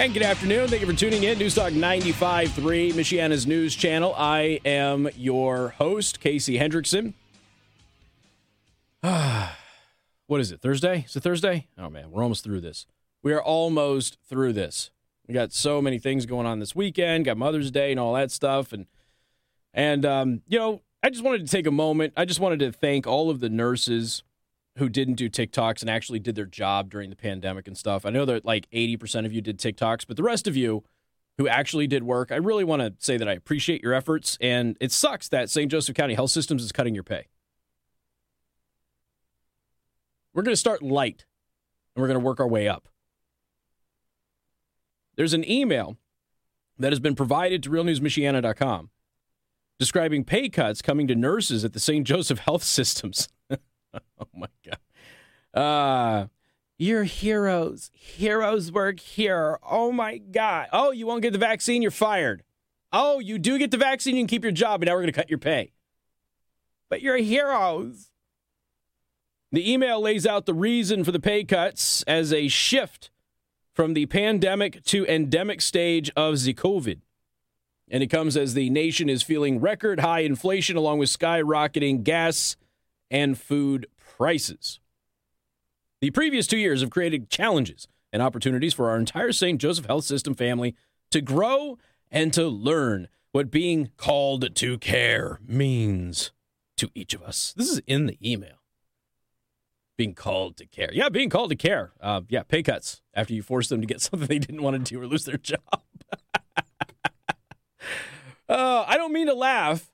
And good afternoon. Thank you for tuning in. News Talk 95.3, Michiana's News Channel. I am your host, Casey Hendrickson. What is it, Thursday? Is it Thursday? Oh, man, we're almost through this. We are almost through this. We got so many things going on this weekend, got Mother's Day and all that stuff. And you know, I just wanted to take a moment. I just wanted to thank all of the nurses who didn't do TikToks and actually did their job during the pandemic and stuff. I know that like 80% of you did TikToks, but the rest of you who actually did work, I really want to say that I appreciate your efforts. And it sucks that St. Joseph County Health Systems is cutting your pay. We're going to start light, and we're going to work our way up. There's an email that has been provided to RealNewsMichiana.com describing pay cuts coming to nurses at the St. Joseph Health Systems. Oh, my God. You're heroes. Heroes work here. Oh, my God. Oh, you won't get the vaccine? You're fired. Oh, you do get the vaccine? You can keep your job, and now we're going to cut your pay. But you're heroes. The email lays out the reason for the pay cuts as a shift from the pandemic to endemic stage of the COVID. And it comes as the nation is feeling record high inflation along with skyrocketing gas and food prices. The previous 2 years have created challenges and opportunities for our entire St. Joseph Health System family to grow and to learn what being called to care means to each of us. This is in the email. Being called to care. Yeah, being called to care. Yeah, pay cuts after you force them to get something they didn't want to do or lose their job. I don't mean to laugh,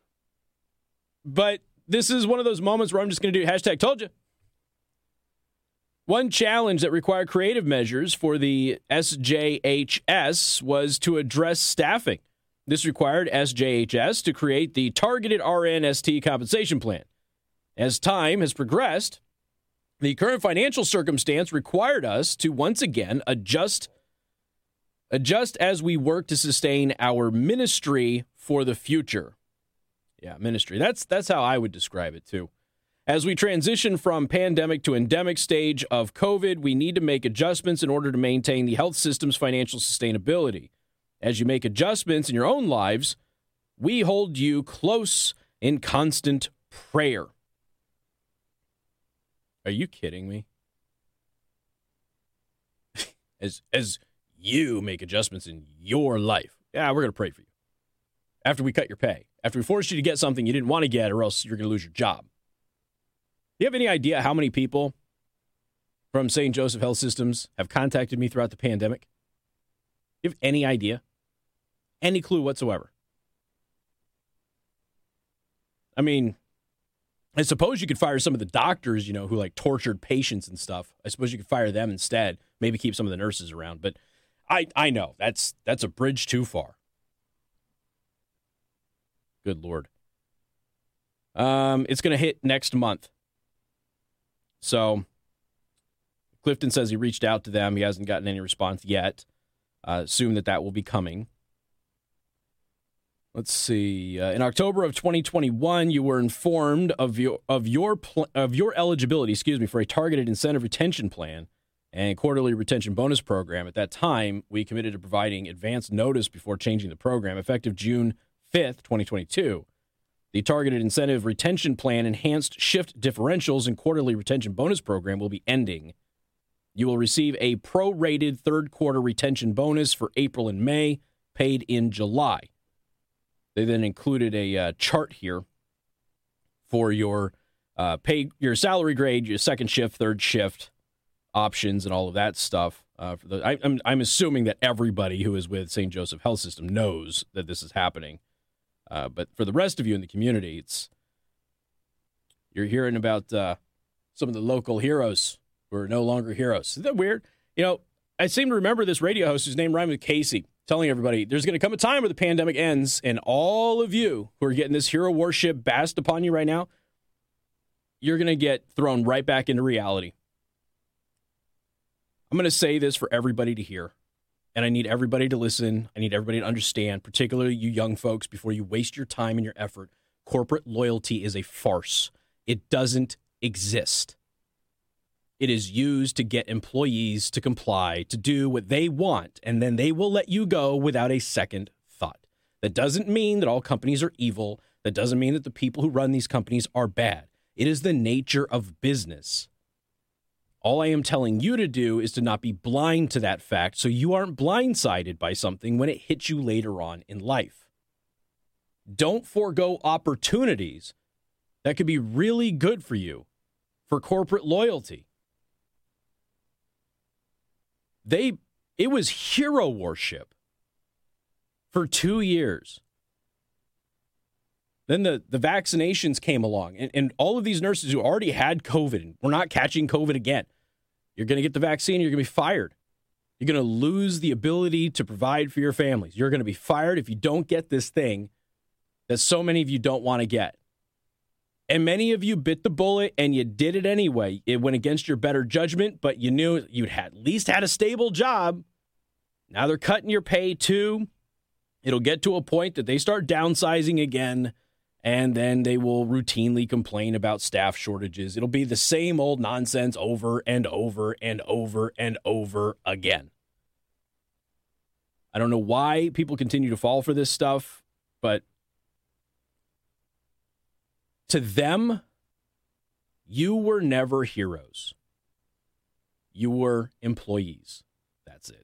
but this is one of those moments where I'm just going to do hashtag told you. One challenge that required creative measures for the SJHS was to address staffing. This required SJHS to create the targeted RNST compensation plan. As time has progressed, the current financial circumstance required us to once again adjust as we work to sustain our ministry for the future. Yeah, ministry. That's how I would describe it, too. As we transition from pandemic to endemic stage of COVID, we need to make adjustments in order to maintain the health system's financial sustainability. As you make adjustments in your own lives, we hold you close in constant prayer. Are you kidding me? As you make adjustments in your life, yeah, we're going to pray for you. After we cut your pay, after we force you to get something you didn't want to get or else you're going to lose your job. Do you have any idea how many people from St. Joseph Health Systems have contacted me throughout the pandemic? Do you have any idea? Any clue whatsoever? I mean, I suppose you could fire some of the doctors, you know, who like tortured patients and stuff. I suppose you could fire them instead. Maybe keep some of the nurses around. But I know that's a bridge too far. Good Lord. It's going to hit next month. So Clifton says he reached out to them. He hasn't gotten any response yet. Assume that will be coming. Let's see. In October of 2021, you were informed of your eligibility, for a targeted incentive retention plan and quarterly retention bonus program. At that time, we committed to providing advance notice before changing the program, effective June 5th, 2022. The targeted incentive retention plan, enhanced shift differentials, and quarterly retention bonus program will be ending. You will receive a prorated third quarter retention bonus for April and May, paid in July. They then included a chart here for your pay, your salary grade, your second shift, third shift options, and all of that stuff. I'm assuming that everybody who is with St. Joseph Health System knows that this is happening. But for the rest of you in the community, you're hearing about some of the local heroes who are no longer heroes. Isn't that weird? You know, I seem to remember this radio host whose name rhymed with Casey, telling everybody there's going to come a time where the pandemic ends, and all of you who are getting this hero worship bashed upon you right now, you're going to get thrown right back into reality. I'm going to say this for everybody to hear, and I need everybody to listen. I need everybody to understand, particularly you young folks, before you waste your time and your effort. Corporate loyalty is a farce. It doesn't exist. It is used to get employees to comply, to do what they want, and then they will let you go without a second thought. That doesn't mean that all companies are evil. That doesn't mean that the people who run these companies are bad. It is the nature of business. All I am telling you to do is to not be blind to that fact so you aren't blindsided by something when it hits you later on in life. Don't forego opportunities that could be really good for you for corporate loyalty. It was hero worship for 2 years. Then the vaccinations came along, and all of these nurses who already had COVID, and we're not catching COVID again. You're going to get the vaccine, you're going to be fired. You're going to lose the ability to provide for your families. You're going to be fired if you don't get this thing that so many of you don't want to get. And many of you bit the bullet, and you did it anyway. It went against your better judgment, but you knew you'd at least had a stable job. Now they're cutting your pay, too. It'll get to a point that they start downsizing again, and then they will routinely complain about staff shortages. It'll be the same old nonsense over and over and over and over again. I don't know why people continue to fall for this stuff, but to them, you were never heroes. You were employees. That's it.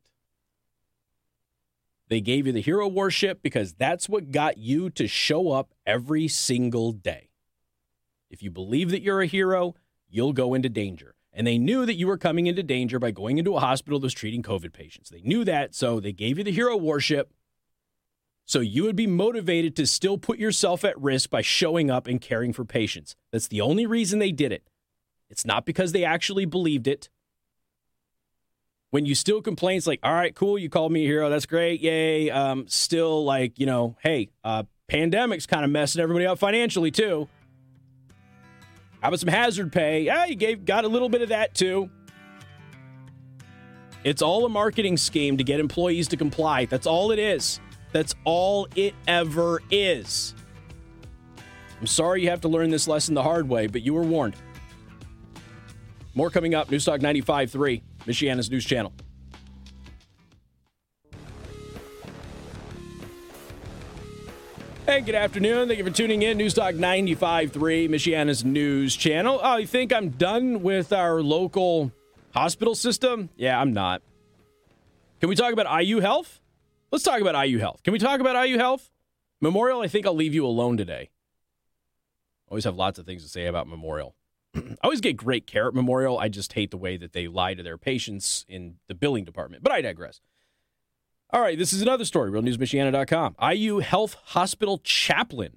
They gave you the hero worship because that's what got you to show up every single day. If you believe that you're a hero, you'll go into danger. And they knew that you were coming into danger by going into a hospital that was treating COVID patients. They knew that, so they gave you the hero worship. So you would be motivated to still put yourself at risk by showing up and caring for patients. That's the only reason they did it. It's not because they actually believed it. When you still complain, it's like, all right, cool, you called me a hero. That's great. Yay. Still like, you know, hey, pandemic's kind of messing everybody up financially too. How about some hazard pay? Yeah, you got a little bit of that too. It's all a marketing scheme to get employees to comply. That's all it is. That's all it ever is. I'm sorry you have to learn this lesson the hard way, but you were warned. More coming up. News Talk 95.3, Michiana's News Channel. Hey, good afternoon. Thank you for tuning in. News Talk 95.3, Michiana's News Channel. Oh, you think I'm done with our local hospital system? Yeah, I'm not. Can we talk about IU Health? Let's talk about IU Health. Can we talk about IU Health? Memorial, I think I'll leave you alone today. Always have lots of things to say about Memorial. I always get great care at Memorial. I just hate the way that they lie to their patients in the billing department. But I digress. All right, this is another story. RealNewsMichiana.com. IU Health Hospital chaplain,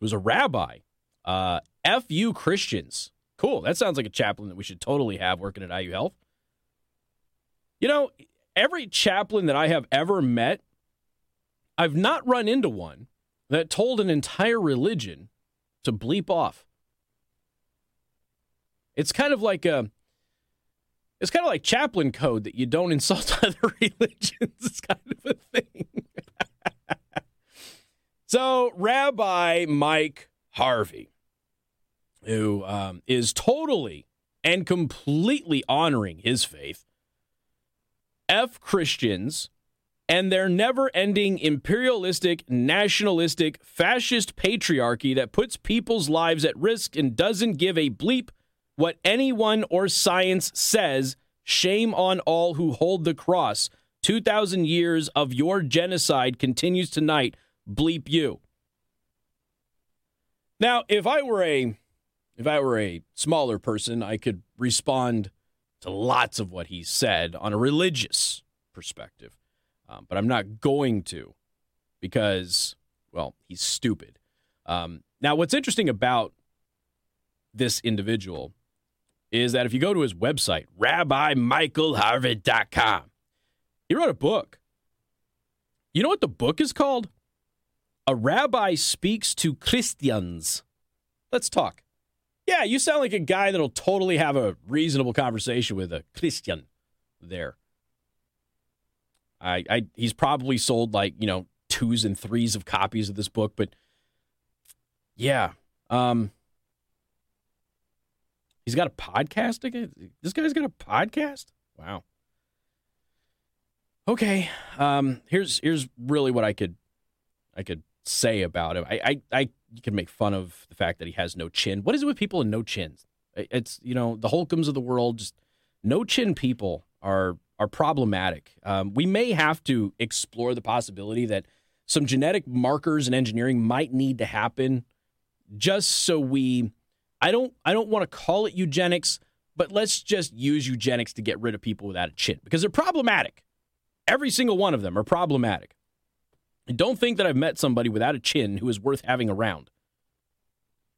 who's a rabbi, FU Christians. Cool. That sounds like a chaplain that we should totally have working at IU Health. You know, every chaplain that I have ever met, I've not run into one that told an entire religion to bleep off. It's kind of like chaplain code that you don't insult other religions. It's kind of a thing. So Rabbi Mike Harvey, who is totally and completely honoring his faith, F Christians and their never-ending imperialistic, nationalistic, fascist patriarchy that puts people's lives at risk and doesn't give a bleep what anyone or science says. Shame on all who hold the cross. 2,000 years of your genocide continues tonight. Bleep you. Now, if I were a smaller person, I could respond to lots of what he said on a religious perspective. But I'm not going to because, well, he's stupid. Now, what's interesting about this individual is that if you go to his website, RabbiMichaelHarvey.com, he wrote a book. You know what the book is called? A Rabbi Speaks to Christians. Let's talk. Yeah, you sound like a guy that'll totally have a reasonable conversation with a Christian there. He's probably sold like, you know, 2s and 3s of copies of this book, but yeah. He's got a podcast again? This guy's got a podcast? Wow. Okay. Here's really what I could say about him. You can make fun of the fact that he has no chin. What is it with people and no chins? It's, you know, the Holcombs of the world, just no chin people are problematic. We may have to explore the possibility that some genetic markers in engineering might need to happen just so we, I don't want to call it eugenics, but let's just use eugenics to get rid of people without a chin because they're problematic. Every single one of them are problematic. I don't think that I've met somebody without a chin who is worth having around.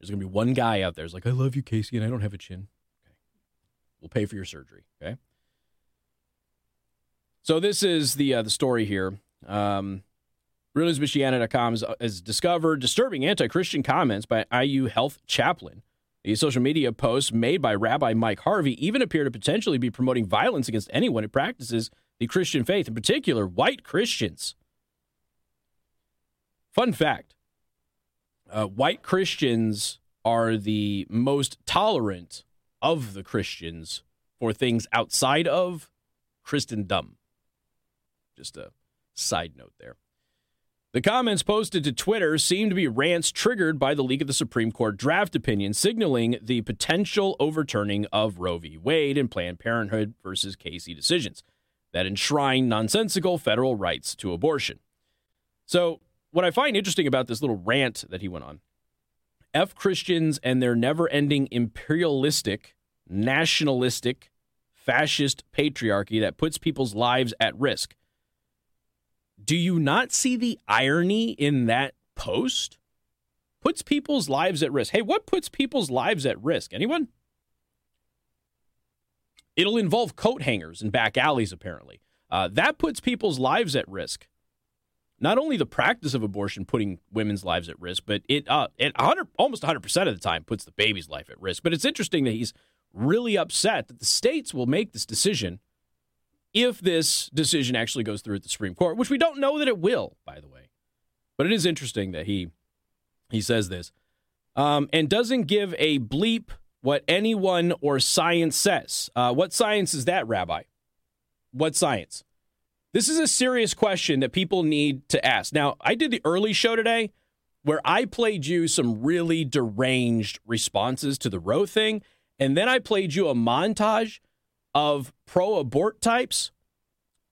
There's going to be one guy out there who's like, I love you, Casey, and I don't have a chin. Okay. We'll pay for your surgery, okay? So this is the story here. RealNewsMichiana.com has discovered disturbing anti-Christian comments by IU Health chaplain. The social media posts made by Rabbi Mike Harvey even appear to potentially be promoting violence against anyone who practices the Christian faith, in particular white Christians. Fun fact, white Christians are the most tolerant of the Christians for things outside of Christendom. Just a side note there. The comments posted to Twitter seem to be rants triggered by the leak of the Supreme Court draft opinion, signaling the potential overturning of Roe v. Wade and Planned Parenthood versus Casey decisions that enshrine nonsensical federal rights to abortion. So, what I find interesting about this little rant that he went on, F Christians and their never-ending imperialistic, nationalistic, fascist patriarchy that puts people's lives at risk. Do you not see the irony in that post? Puts people's lives at risk. Hey, what puts people's lives at risk? Anyone? It'll involve coat hangers in back alleys, apparently. That puts people's lives at risk. Not only the practice of abortion putting women's lives at risk, but it almost 100% of the time puts the baby's life at risk. But it's interesting that he's really upset that the states will make this decision if this decision actually goes through at the Supreme Court, which we don't know that it will, by the way. But it is interesting that he says this and doesn't give a bleep what anyone or science says. What science is that, Rabbi? What science? This is a serious question that people need to ask. Now, I did the early show today where I played you some really deranged responses to the Roe thing, and then I played you a montage of pro-abort types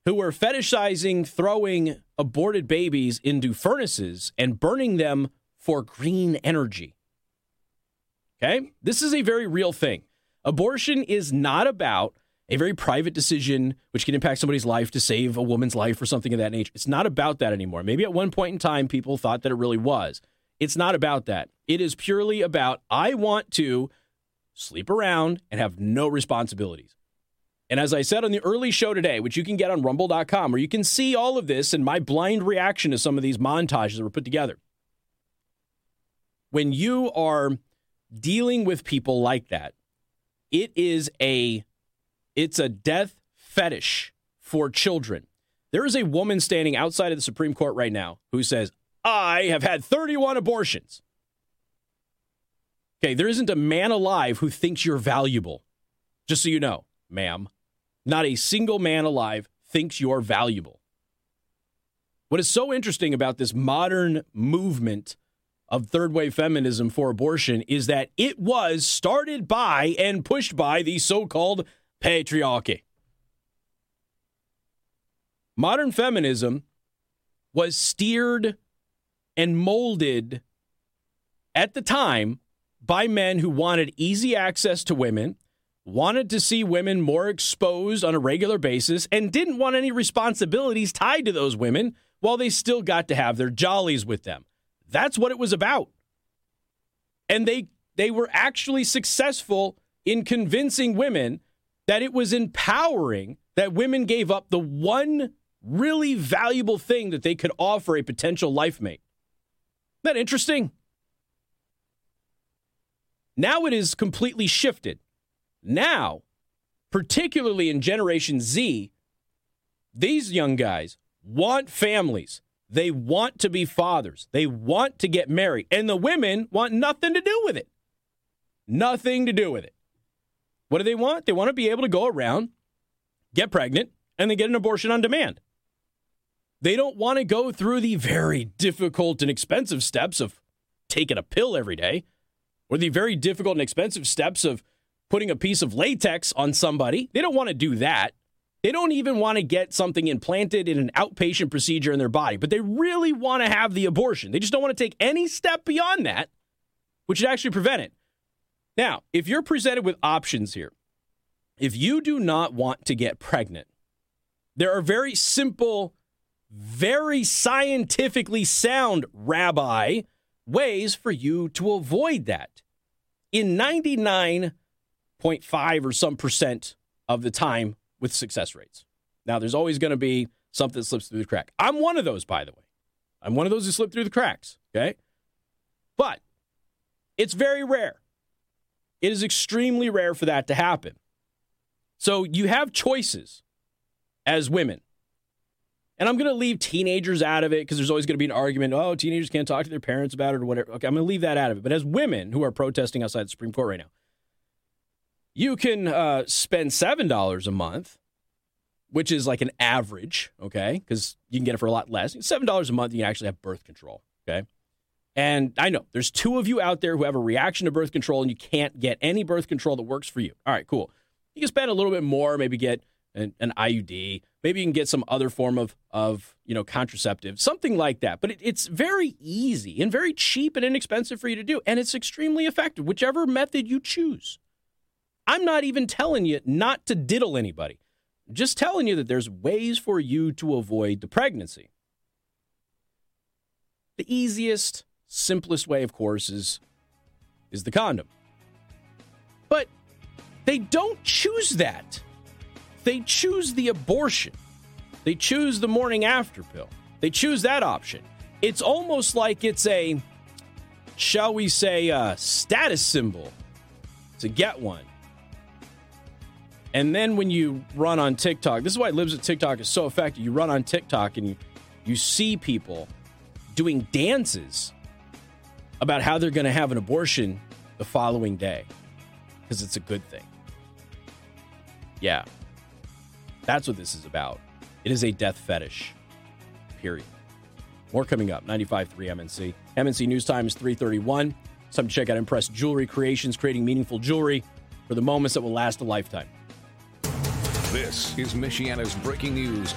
who were fetishizing throwing aborted babies into furnaces and burning them for green energy. Okay? This is a very real thing. Abortion is not about a very private decision, which can impact somebody's life to save a woman's life or something of that nature. It's not about that anymore. Maybe at one point in time, people thought that it really was. It's not about that. It is purely about, I want to sleep around and have no responsibilities. And as I said on the early show today, which you can get on Rumble.com, where you can see all of this and my blind reaction to some of these montages that were put together. When you are dealing with people like that, it's a death fetish for children. There is a woman standing outside of the Supreme Court right now who says, I have had 31 abortions. Okay, there isn't a man alive who thinks you're valuable. Just so you know, ma'am, not a single man alive thinks you're valuable. What is so interesting about this modern movement of third-wave feminism for abortion is that it was started by and pushed by the so-called patriarchy. Modern feminism was steered and molded at the time by men who wanted easy access to women, wanted to see women more exposed on a regular basis, and didn't want any responsibilities tied to those women while they still got to have their jollies with them. That's what it was about. And they were actually successful in convincing women that it was empowering that women gave up the one really valuable thing that they could offer a potential life mate. Isn't that interesting? Now it is completely shifted. Now, particularly in Generation Z, these young guys want families. They want to be fathers. They want to get married. And the women want nothing to do with it. Nothing to do with it. What do they want? They want to be able to go around, get pregnant, and then get an abortion on demand. They don't want to go through the very difficult and expensive steps of taking a pill every day, or the very difficult and expensive steps of putting a piece of latex on somebody. They don't want to do that. They don't even want to get something implanted in an outpatient procedure in their body, but they really want to have the abortion. They just don't want to take any step beyond that, which would actually prevent it. Now, if you're presented with options here, if you do not want to get pregnant, there are very simple, very scientifically sound, Rabbi, ways for you to avoid that. In 99.5 or some percent of the time with success rates. Now, there's always going to be something that slips through the crack. I'm one of those, by the way. I'm one of those who slip through the cracks, okay? But it's very rare. It is extremely rare for that to happen. So you have choices as women. And I'm going to leave teenagers out of it because there's always going to be an argument, oh, teenagers can't talk to their parents about it or whatever. Okay, I'm going to leave that out of it. But as women who are protesting outside the Supreme Court right now, you can spend $7 a month, which is like an average, okay, because you can get it for a lot less. $7 a month, you can actually have birth control, okay? And I know there's two of you out there who have a reaction to birth control and you can't get any birth control that works for you. All right, cool. You can spend a little bit more, maybe get an IUD. Maybe you can get some other form of contraceptive, something like that. But it's very easy and very cheap and inexpensive for you to do. And it's extremely effective, whichever method you choose. I'm not even telling you not to diddle anybody. I'm just telling you that there's ways for you to avoid the pregnancy. The easiest, simplest way, of course, is the condom. But they don't choose that. They choose the abortion. They choose the morning after pill. They choose that option. It's almost like it's a, shall we say, status symbol to get one. And then when you run on TikTok, this is why Libs at TikTok is so effective. You run on TikTok and you see people doing dances about how they're going to have an abortion the following day because it's a good thing. Yeah. That's what this is about. It is a death fetish, period. More coming up, 95.3 MNC. MNC News Time is 3:31. It's time to check out Impress Jewelry Creations, creating meaningful jewelry for the moments that will last a lifetime. This is Michiana's breaking news.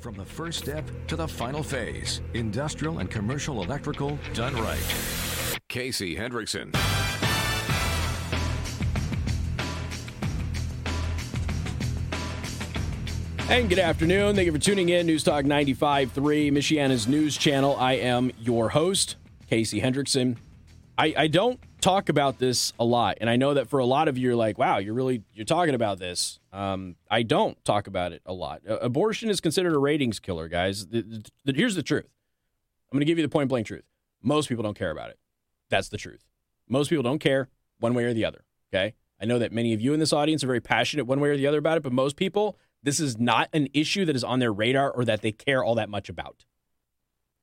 From the first step to the final phase, industrial and commercial electrical done right. Casey Hendrickson. And good afternoon. Thank you for tuning in. News Talk 95.3, Michiana's News Channel. I am your host, Casey Hendrickson. I don't talk about this a lot, and I know that for a lot of you, you're like, wow, you're talking about this. I don't talk about it a lot. Abortion is considered a ratings killer, guys. Here's the truth. I'm going to give you the point-blank truth. Most people don't care about it. That's the truth. Most people don't care one way or the other, okay? I know that many of you in this audience are very passionate one way or the other about it, but most people... this is not an issue that is on their radar or that they care all that much about.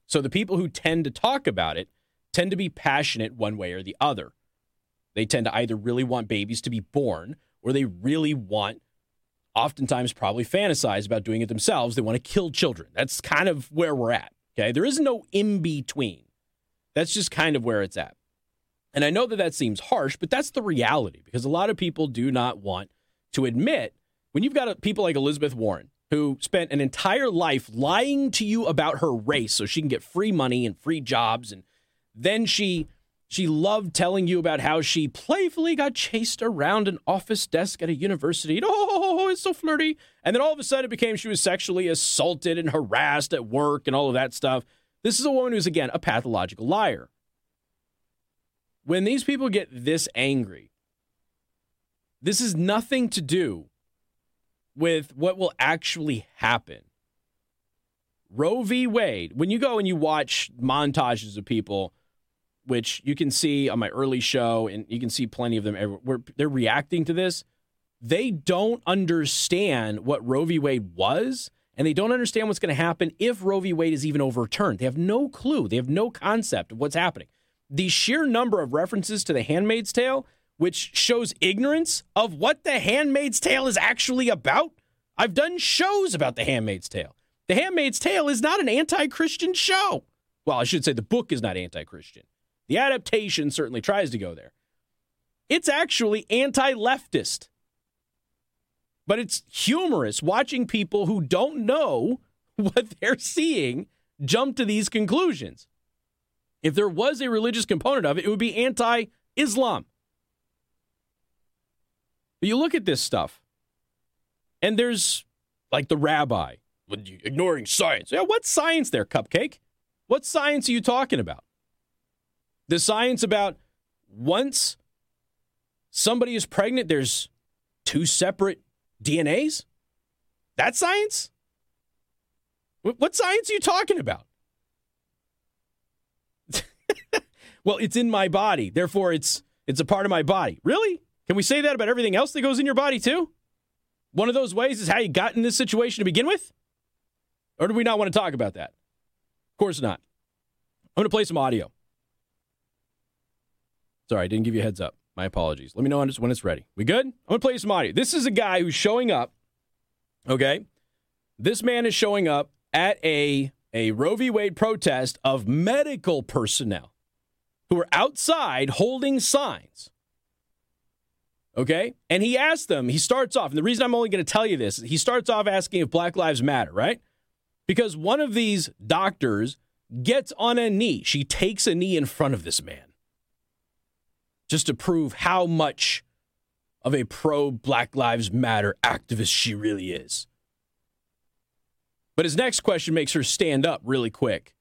So the people who tend to talk about it tend to be passionate one way or the other. They tend to either really want babies to be born or they really want, oftentimes probably fantasize about doing it themselves. They want to kill children. That's kind of where we're at, okay? There is no in-between. That's just kind of where it's at. And I know that that seems harsh, but that's the reality because a lot of people do not want to admit. When you've got people like Elizabeth Warren, who spent an entire life lying to you about her race so she can get free money and free jobs, and then she loved telling you about how she playfully got chased around an office desk at a university. Oh, it's so flirty. And then all of a sudden it became she was sexually assaulted and harassed at work and all of that stuff. This is a woman who's, again, a pathological liar. When these people get this angry, this is nothing to do with what will actually happen. Roe v. Wade, when you go and you watch montages of people, which you can see on my early show, and you can see plenty of them everywhere, where they're reacting to this, they don't understand what Roe v. Wade was, and they don't understand what's going to happen if Roe v. Wade is even overturned. They have no clue. They have no concept of what's happening. The sheer number of references to The Handmaid's Tale which shows ignorance of what The Handmaid's Tale is actually about. I've done shows about The Handmaid's Tale. The Handmaid's Tale is not an anti-Christian show. Well, I should say the book is not anti-Christian. The adaptation certainly tries to go there. It's actually anti-leftist. But it's humorous watching people who don't know what they're seeing jump to these conclusions. If there was a religious component of it, it would be anti-Islam. But you look at this stuff, and there's, like, the rabbi, ignoring science. Yeah, what's science there, Cupcake? What science are you talking about? The science about once somebody is pregnant, there's two separate DNAs? That's science? What science are you talking about? Well, it's in my body. Therefore, it's a part of my body. Really? Can we say that about everything else that goes in your body, too? One of those ways is how you got in this situation to begin with? Or do we not want to talk about that? Of course not. I'm going to play some audio. Sorry, I didn't give you a heads up. My apologies. Let me know when it's ready. We good? I'm going to play you some audio. This is a guy who's showing up, okay? This man is showing up at a Roe v. Wade protest of medical personnel who are outside holding signs, okay? And he asks them, he starts off, and the reason I'm only going to tell you this, he starts off asking if Black Lives Matter, right? Because one of these doctors gets on a knee. She takes a knee in front of this man, just to prove how much of a pro-Black Lives Matter activist she really is. But his next question makes her stand up really quick.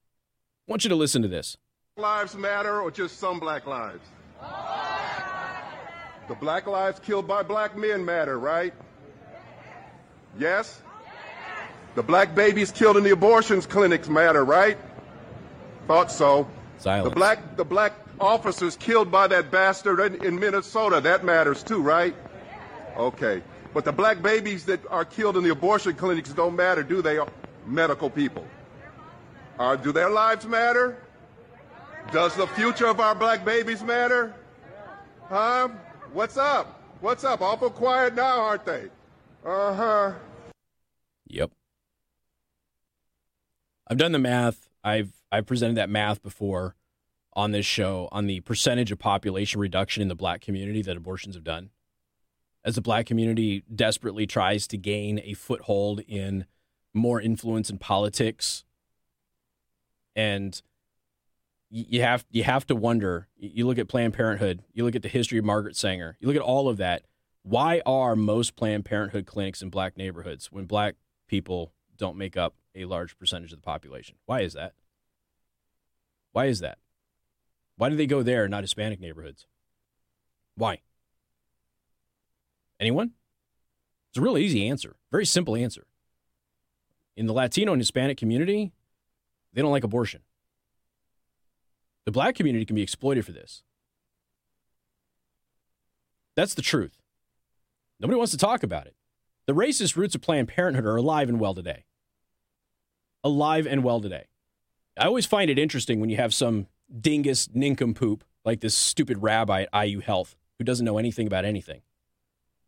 I want you to listen to this. Lives matter or just some black lives? The black lives killed by black men matter, right? Yes? The black babies killed in the abortions clinics matter, right? Thought so. Silence. The black officers killed by that bastard in Minnesota, that matters too, right? Okay. But the black babies that are killed in the abortion clinics don't matter, do they? Medical people. Do their lives matter? Does the future of our black babies matter? Huh? What's up? What's up? Awful quiet now, aren't they? Uh-huh. Yep. I've done the math. I've presented that math before on this show, on the percentage of population reduction in the black community that abortions have done. As the black community desperately tries to gain a foothold in more influence in politics. And you have to wonder, you look at Planned Parenthood, you look at the history of Margaret Sanger, you look at all of that. Why are most Planned Parenthood clinics in black neighborhoods when black people don't make up a large percentage of the population? Why is that? Why is that? Why do they go there and not Hispanic neighborhoods? Why? Anyone? It's a real easy answer. Very simple answer. In the Latino and Hispanic community, they don't like abortion. The black community can be exploited for this. That's the truth. Nobody wants to talk about it. The racist roots of Planned Parenthood are alive and well today. Alive and well today. I always find it interesting when you have some dingus nincompoop like this stupid rabbi at IU Health who doesn't know anything about anything.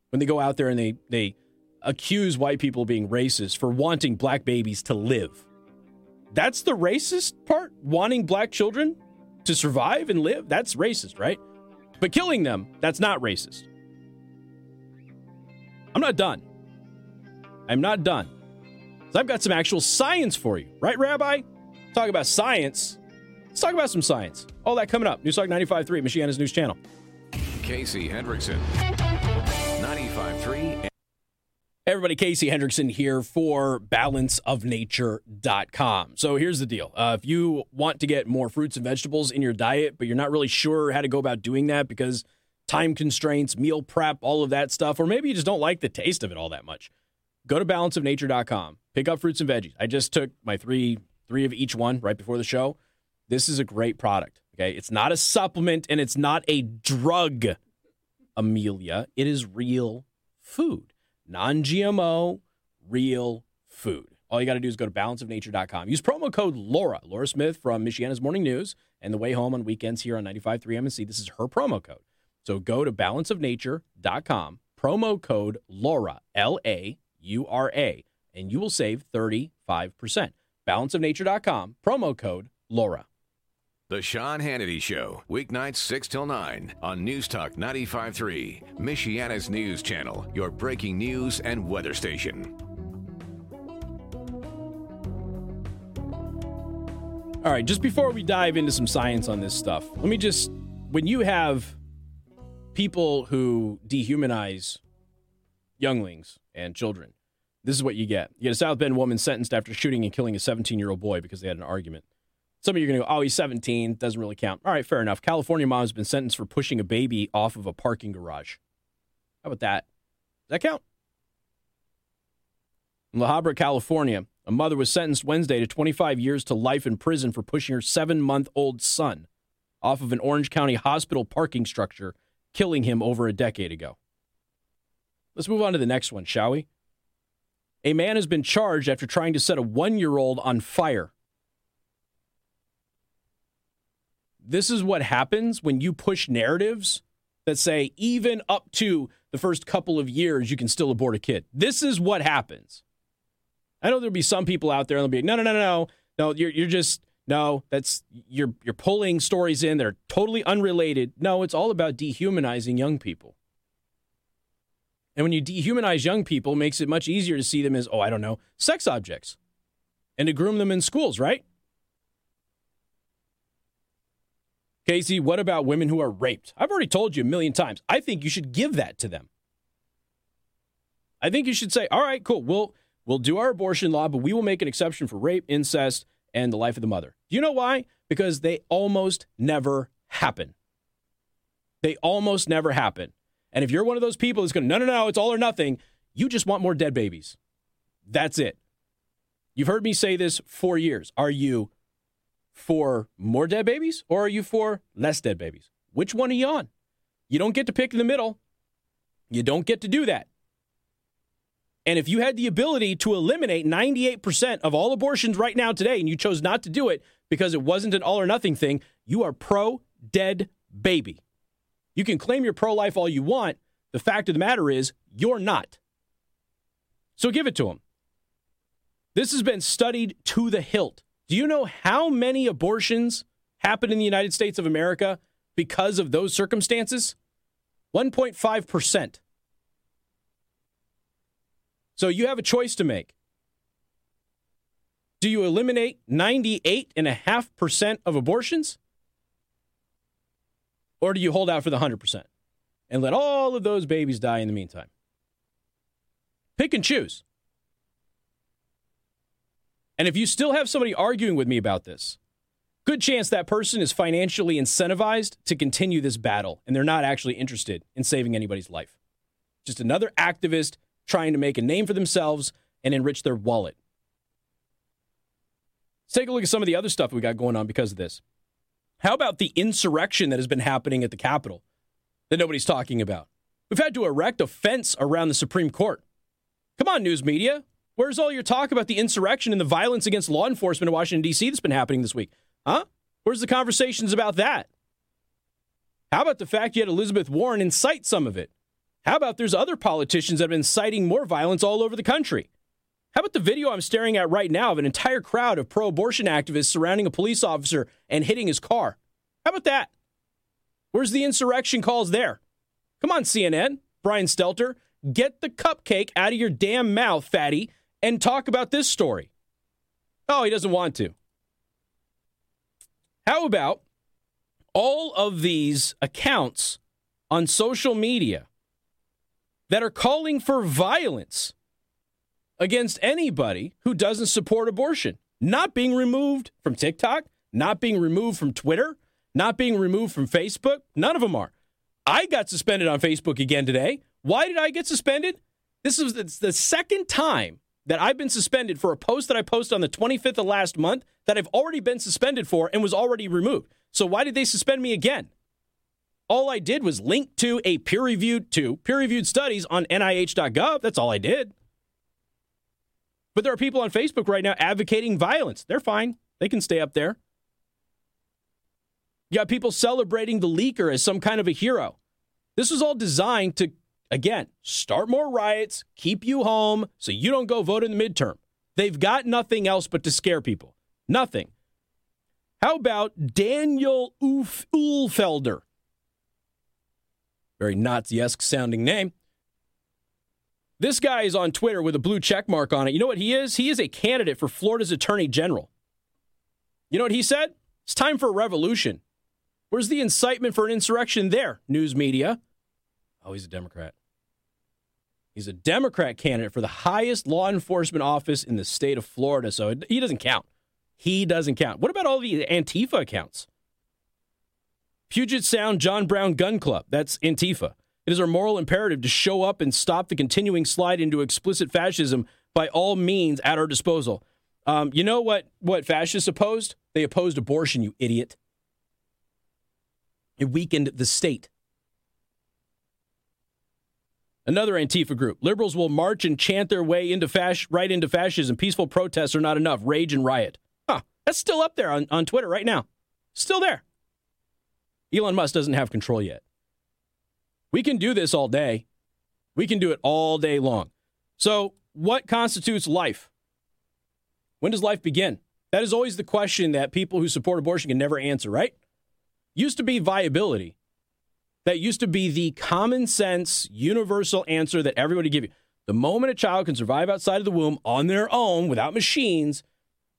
When they go out there and they accuse white people of being racist for wanting black babies to live. That's the racist part? Wanting black children to survive and live? That's racist, right? But killing them, that's not racist. I'm not done. I'm not done. So I've got some actual science for you. Right, Rabbi? Talk about science. Let's talk about some science. All that coming up. News Talk 95.3, Michiana's News Channel. Casey Hendrickson. 95.3. Everybody, Casey Hendrickson here for balanceofnature.com. So here's the deal. If you want to get more fruits and vegetables in your diet, but you're not really sure how to go about doing that because time constraints, meal prep, all of that stuff, or maybe you just don't like the taste of it all that much, go to balanceofnature.com. Pick up fruits and veggies. I just took my three of each one right before the show. This is a great product, okay? It's not a supplement, and it's not a drug, Amelia. It is real food, non-GMO, real food. All you got to do is go to balanceofnature.com. Use promo code Laura, Laura Smith from Michiana's Morning News, and the way home on weekends here on 95.3 MNC. This is her promo code. So go to balanceofnature.com, promo code Laura, L-A-U-R-A, and you will save 35%. Balanceofnature.com, promo code Laura. The Sean Hannity Show, weeknights 6 till 9 on News Talk 95.3, Michiana's News Channel, your breaking news and weather station. All right, just before we dive into some science on this stuff, let me just, when you have people who dehumanize younglings and children, this is what you get. You get a South Bend woman sentenced after shooting and killing a 17-year-old boy because they had an argument. Some of you are going to go, oh, he's 17, doesn't really count. All right, fair enough. California mom has been sentenced for pushing a baby off of a parking garage. How about that? Does that count? In La Habra, California, a mother was sentenced Wednesday to 25 years to life in prison for pushing her 7-month-old son off of an Orange County hospital parking structure, killing him over a decade ago. Let's move on to the next one, shall we? A man has been charged after trying to set a 1-year-old on fire. This is what happens when you push narratives that say even up to the first couple of years, you can still abort a kid. This is what happens. I know there'll be some people out there and they'll be like, no, you're pulling stories in that are totally unrelated. No, it's all about dehumanizing young people. And when you dehumanize young people, it makes it much easier to see them as, oh, I don't know, sex objects and to groom them in schools, right? Casey, what about women who are raped? I've already told you a million times. I think you should give that to them. I think you should say, all right, cool, we'll do our abortion law, but we will make an exception for rape, incest, and the life of the mother. Do you know why? Because they almost never happen. They almost never happen. And if you're one of those people that's going, no, it's all or nothing, you just want more dead babies. That's it. You've heard me say this for years. Are you for more dead babies, or are you for less dead babies? Which one are you on? You don't get to pick in the middle. You don't get to do that. And if you had the ability to eliminate 98% of all abortions right now today, and you chose not to do it because it wasn't an all or nothing thing, you are pro-dead baby. You can claim you're pro-life all you want. The fact of the matter is, you're not. So give it to them. This has been studied to the hilt. Do you know how many abortions happen in the United States of America because of those circumstances? 1.5%. So you have a choice to make. Do you eliminate 98.5% of abortions? Or do you hold out for the 100% and let all of those babies die in the meantime? Pick and choose. And if you still have somebody arguing with me about this, good chance that person is financially incentivized to continue this battle, and they're not actually interested in saving anybody's life. Just another activist trying to make a name for themselves and enrich their wallet. Let's take a look at some of the other stuff we got going on because of this. How about the insurrection that has been happening at the Capitol that nobody's talking about? We've had to erect a fence around the Supreme Court. Come on, news media. Where's all your talk about the insurrection and the violence against law enforcement in Washington, D.C. that's been happening this week? Huh? Where's the conversations about that? How about the fact you had Elizabeth Warren incite some of it? How about there's other politicians that have been inciting more violence all over the country? How about the video I'm staring at right now of an entire crowd of pro-abortion activists surrounding a police officer and hitting his car? How about that? Where's the insurrection calls there? Come on, CNN, Brian Stelter, get the cupcake out of your damn mouth, fatty, and talk about this story. Oh, he doesn't want to. How about all of these accounts on social media that are calling for violence against anybody who doesn't support abortion? Not being removed from TikTok, not being removed from Twitter, not being removed from Facebook. None of them are. I got suspended on Facebook again today. Why did I get suspended? This is the second time that I've been suspended for a post that I posted on the 25th of last month that I've already been suspended for and was already removed. So why did they suspend me again? All I did was link to a peer-reviewed studies on NIH.gov. That's all I did. But there are people on Facebook right now advocating violence. They're fine. They can stay up there. You got people celebrating the leaker as some kind of a hero. This was all designed to, again, start more riots, keep you home so you don't go vote in the midterm. They've got nothing else but to scare people. Nothing. How about Daniel Uhlfelder? Very Nazi-esque sounding name. This guy is on Twitter with a blue check mark on it. You know what he is? He is a candidate for Florida's attorney general. You know what he said? It's time for a revolution. Where's the incitement for an insurrection there, news media? Oh, he's a Democrat. He's a Democrat candidate for the highest law enforcement office in the state of Florida, so he doesn't count. He doesn't count. What about all the Antifa accounts? Puget Sound John Brown Gun Club. That's Antifa. It is our moral imperative to show up and stop the continuing slide into explicit fascism by all means at our disposal. You know what fascists opposed? They opposed abortion, you idiot. It weakened the state. Another Antifa group. Liberals will march and chant their way into right into fascism. Peaceful protests are not enough. Rage and riot. Huh. That's still up there on Twitter right now. Still there. Elon Musk doesn't have control yet. We can do this all day. We can do it all day long. So what constitutes life? When does life begin? That is always the question that people who support abortion can never answer, right? Used to be viability. That used to be the common sense, universal answer that everybody give you. The moment a child can survive outside of the womb on their own without machines,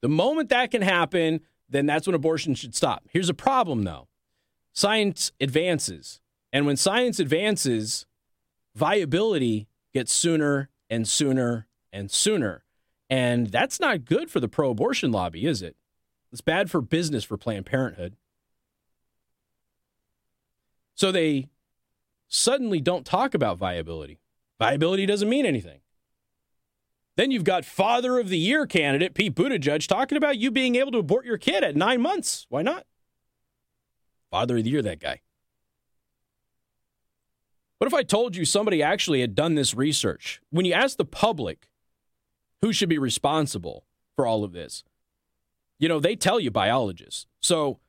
the moment that can happen, then that's when abortion should stop. Here's a problem, though. Science advances. And when science advances, viability gets sooner and sooner and sooner. And that's not good for the pro-abortion lobby, is it? It's bad for business for Planned Parenthood. So they suddenly don't talk about viability. Viability doesn't mean anything. Then you've got Father of the Year candidate Pete Buttigieg talking about you being able to abort your kid at 9 months. Why not? Father of the Year, that guy. What if I told you somebody actually had done this research? When you ask the public who should be responsible for all of this, you know, they tell you biologists. So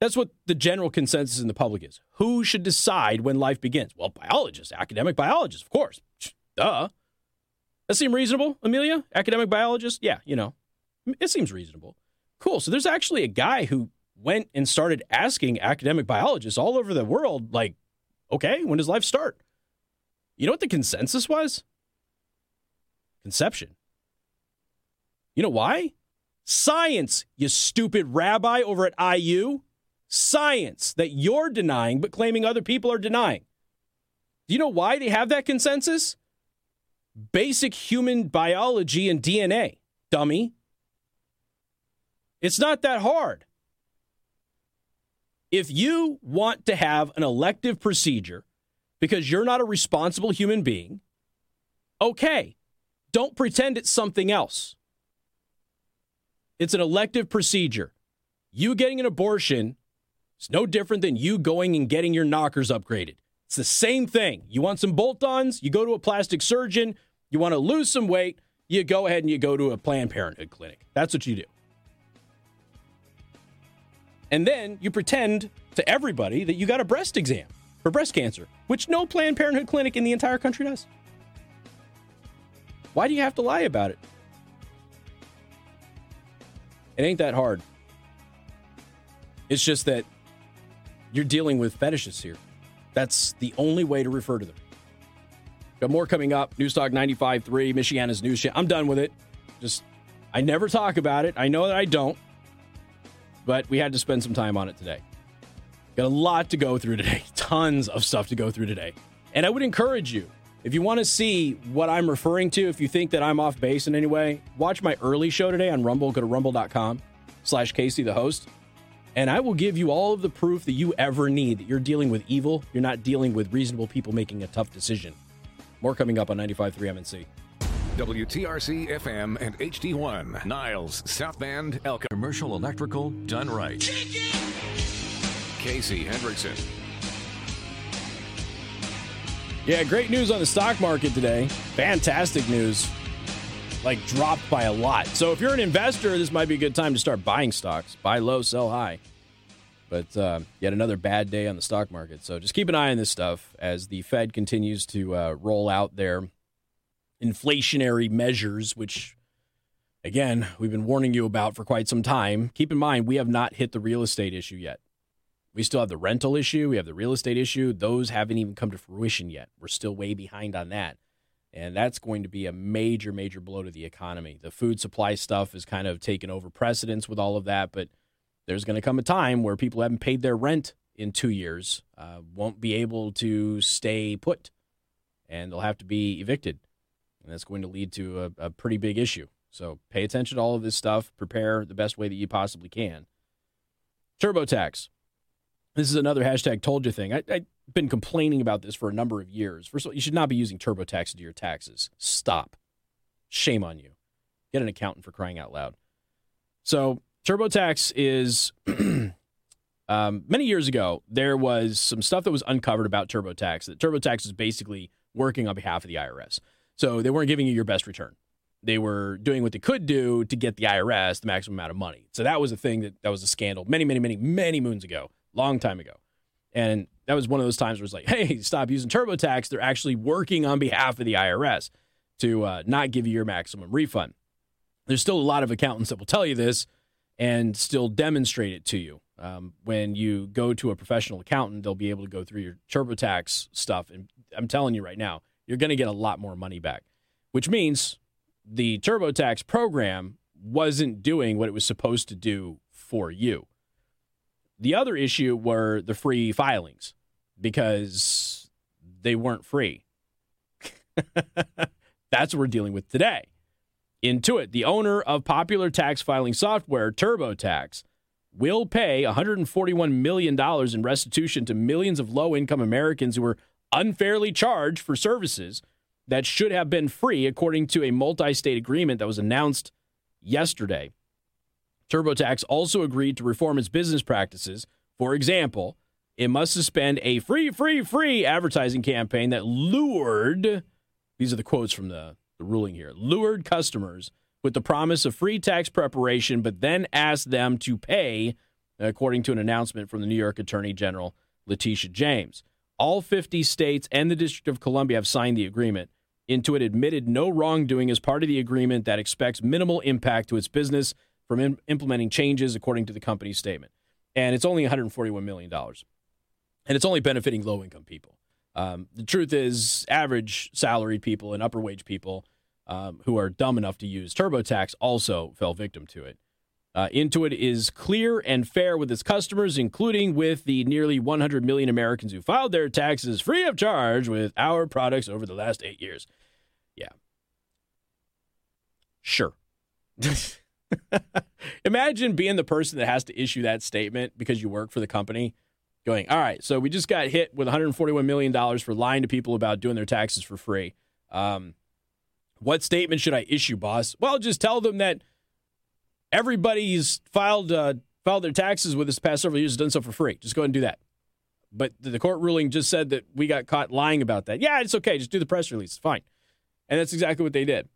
that's what the general consensus in the public is. Who should decide when life begins? Well, biologists, academic biologists, of course. Duh. That seems reasonable, Amelia? Academic biologists? Yeah, you know, it seems reasonable. Cool. So there's actually a guy who went and started asking academic biologists all over the world, like, okay, when does life start? You know what the consensus was? Conception. You know why? Science, you stupid rabbi over at IU. Science that you're denying but claiming other people are denying. Do you know why they have that consensus? Basic human biology and DNA, dummy. It's not that hard. If you want to have an elective procedure because you're not a responsible human being, okay, don't pretend it's something else. It's an elective procedure. You getting an abortion is no different than you going and getting your knockers upgraded. It's the same thing. You want some bolt-ons, you go to a plastic surgeon. You want to lose some weight, you go ahead and you go to a Planned Parenthood clinic. That's what you do. And then you pretend to everybody that you got a breast exam for breast cancer, which no Planned Parenthood clinic in the entire country does. Why do you have to lie about it? It ain't that hard. It's just that you're dealing with fetishes here. That's the only way to refer to them. Got more coming up. News Talk 95.3, Michiana's News Channel. I'm done with it. I never talk about it. I know that I don't. But we had to spend some time on it today. Got a lot to go through today. Tons of stuff to go through today. And I would encourage you, if you want to see what I'm referring to, if you think that I'm off base in any way, watch my early show today on Rumble. Go to rumble.com/Casey, the host. And I will give you all of the proof that you ever need that you're dealing with evil. You're not dealing with reasonable people making a tough decision. More coming up on 95.3 MNC. WTRC-FM and HD1, Niles, South Band, Elk. Commercial electrical, done right. Chicken! Casey Hendrickson. Yeah, great news on the stock market today. Fantastic news. Like, dropped by a lot. So if you're an investor, this might be a good time to start buying stocks. Buy low, sell high. But yet another bad day on the stock market. So just keep an eye on this stuff as the Fed continues to roll out their inflationary measures, which, again, we've been warning you about for quite some time. Keep in mind, we have not hit the real estate issue yet. We still have the rental issue. We have the real estate issue. Those haven't even come to fruition yet. We're still way behind on that. And that's going to be a major, major blow to the economy. The food supply stuff is kind of taken over precedence with all of that. But there's going to come a time where people who haven't paid their rent in 2 years won't be able to stay put, and they'll have to be evicted. And that's going to lead to a pretty big issue. So pay attention to all of this stuff. Prepare the best way that you possibly can. TurboTax. This is another hashtag told you thing. I've been complaining about this for a number of years. First of all, you should not be using TurboTax to do your taxes. Stop. Shame on you. Get an accountant, for crying out loud. So TurboTax is, many years ago, there was some stuff that was uncovered about TurboTax, that TurboTax was basically working on behalf of the IRS. So they weren't giving you your best return. They were doing what they could do to get the IRS the maximum amount of money. So that was a thing that was a scandal many moons ago. Long time ago. And that was one of those times where it's like, hey, stop using TurboTax. They're actually working on behalf of the IRS to not give you your maximum refund. There's still a lot of accountants that will tell you this and still demonstrate it to you. When you go to a professional accountant, they'll be able to go through your TurboTax stuff. And I'm telling you right now, you're going to get a lot more money back, which means the TurboTax program wasn't doing what it was supposed to do for you. The other issue were the free filings, because they weren't free. That's what we're dealing with today. Intuit, the owner of popular tax filing software TurboTax, will pay $141 million in restitution to millions of low-income Americans who were unfairly charged for services that should have been free, according to a multi-state agreement that was announced yesterday. TurboTax also agreed to reform its business practices. For example, it must suspend a free advertising campaign that lured, these are the quotes from the ruling here, lured customers with the promise of free tax preparation, but then asked them to pay, according to an announcement from the New York Attorney General Letitia James. All 50 states and the District of Columbia have signed the agreement. Intuit admitted no wrongdoing as part of the agreement that expects minimal impact to its business from implementing changes, according to the company's statement. And it's only $141 million. And it's only benefiting low-income people. The truth is, average salaried people and upper-wage people who are dumb enough to use TurboTax also fell victim to it. Intuit is clear and fair with its customers, including with the nearly 100 million Americans who filed their taxes free of charge with our products over the last 8 years. Yeah. Sure. Imagine being the person that has to issue that statement because you work for the company, going, all right, so we just got hit with $141 million for lying to people about doing their taxes for free. What statement should I issue, boss? Well, just tell them that everybody's filed their taxes with us the past several years, done so for free. Just go ahead and do that. But the court ruling just said that we got caught lying about that. Yeah, it's okay. Just do the press release. It's fine. And that's exactly what they did.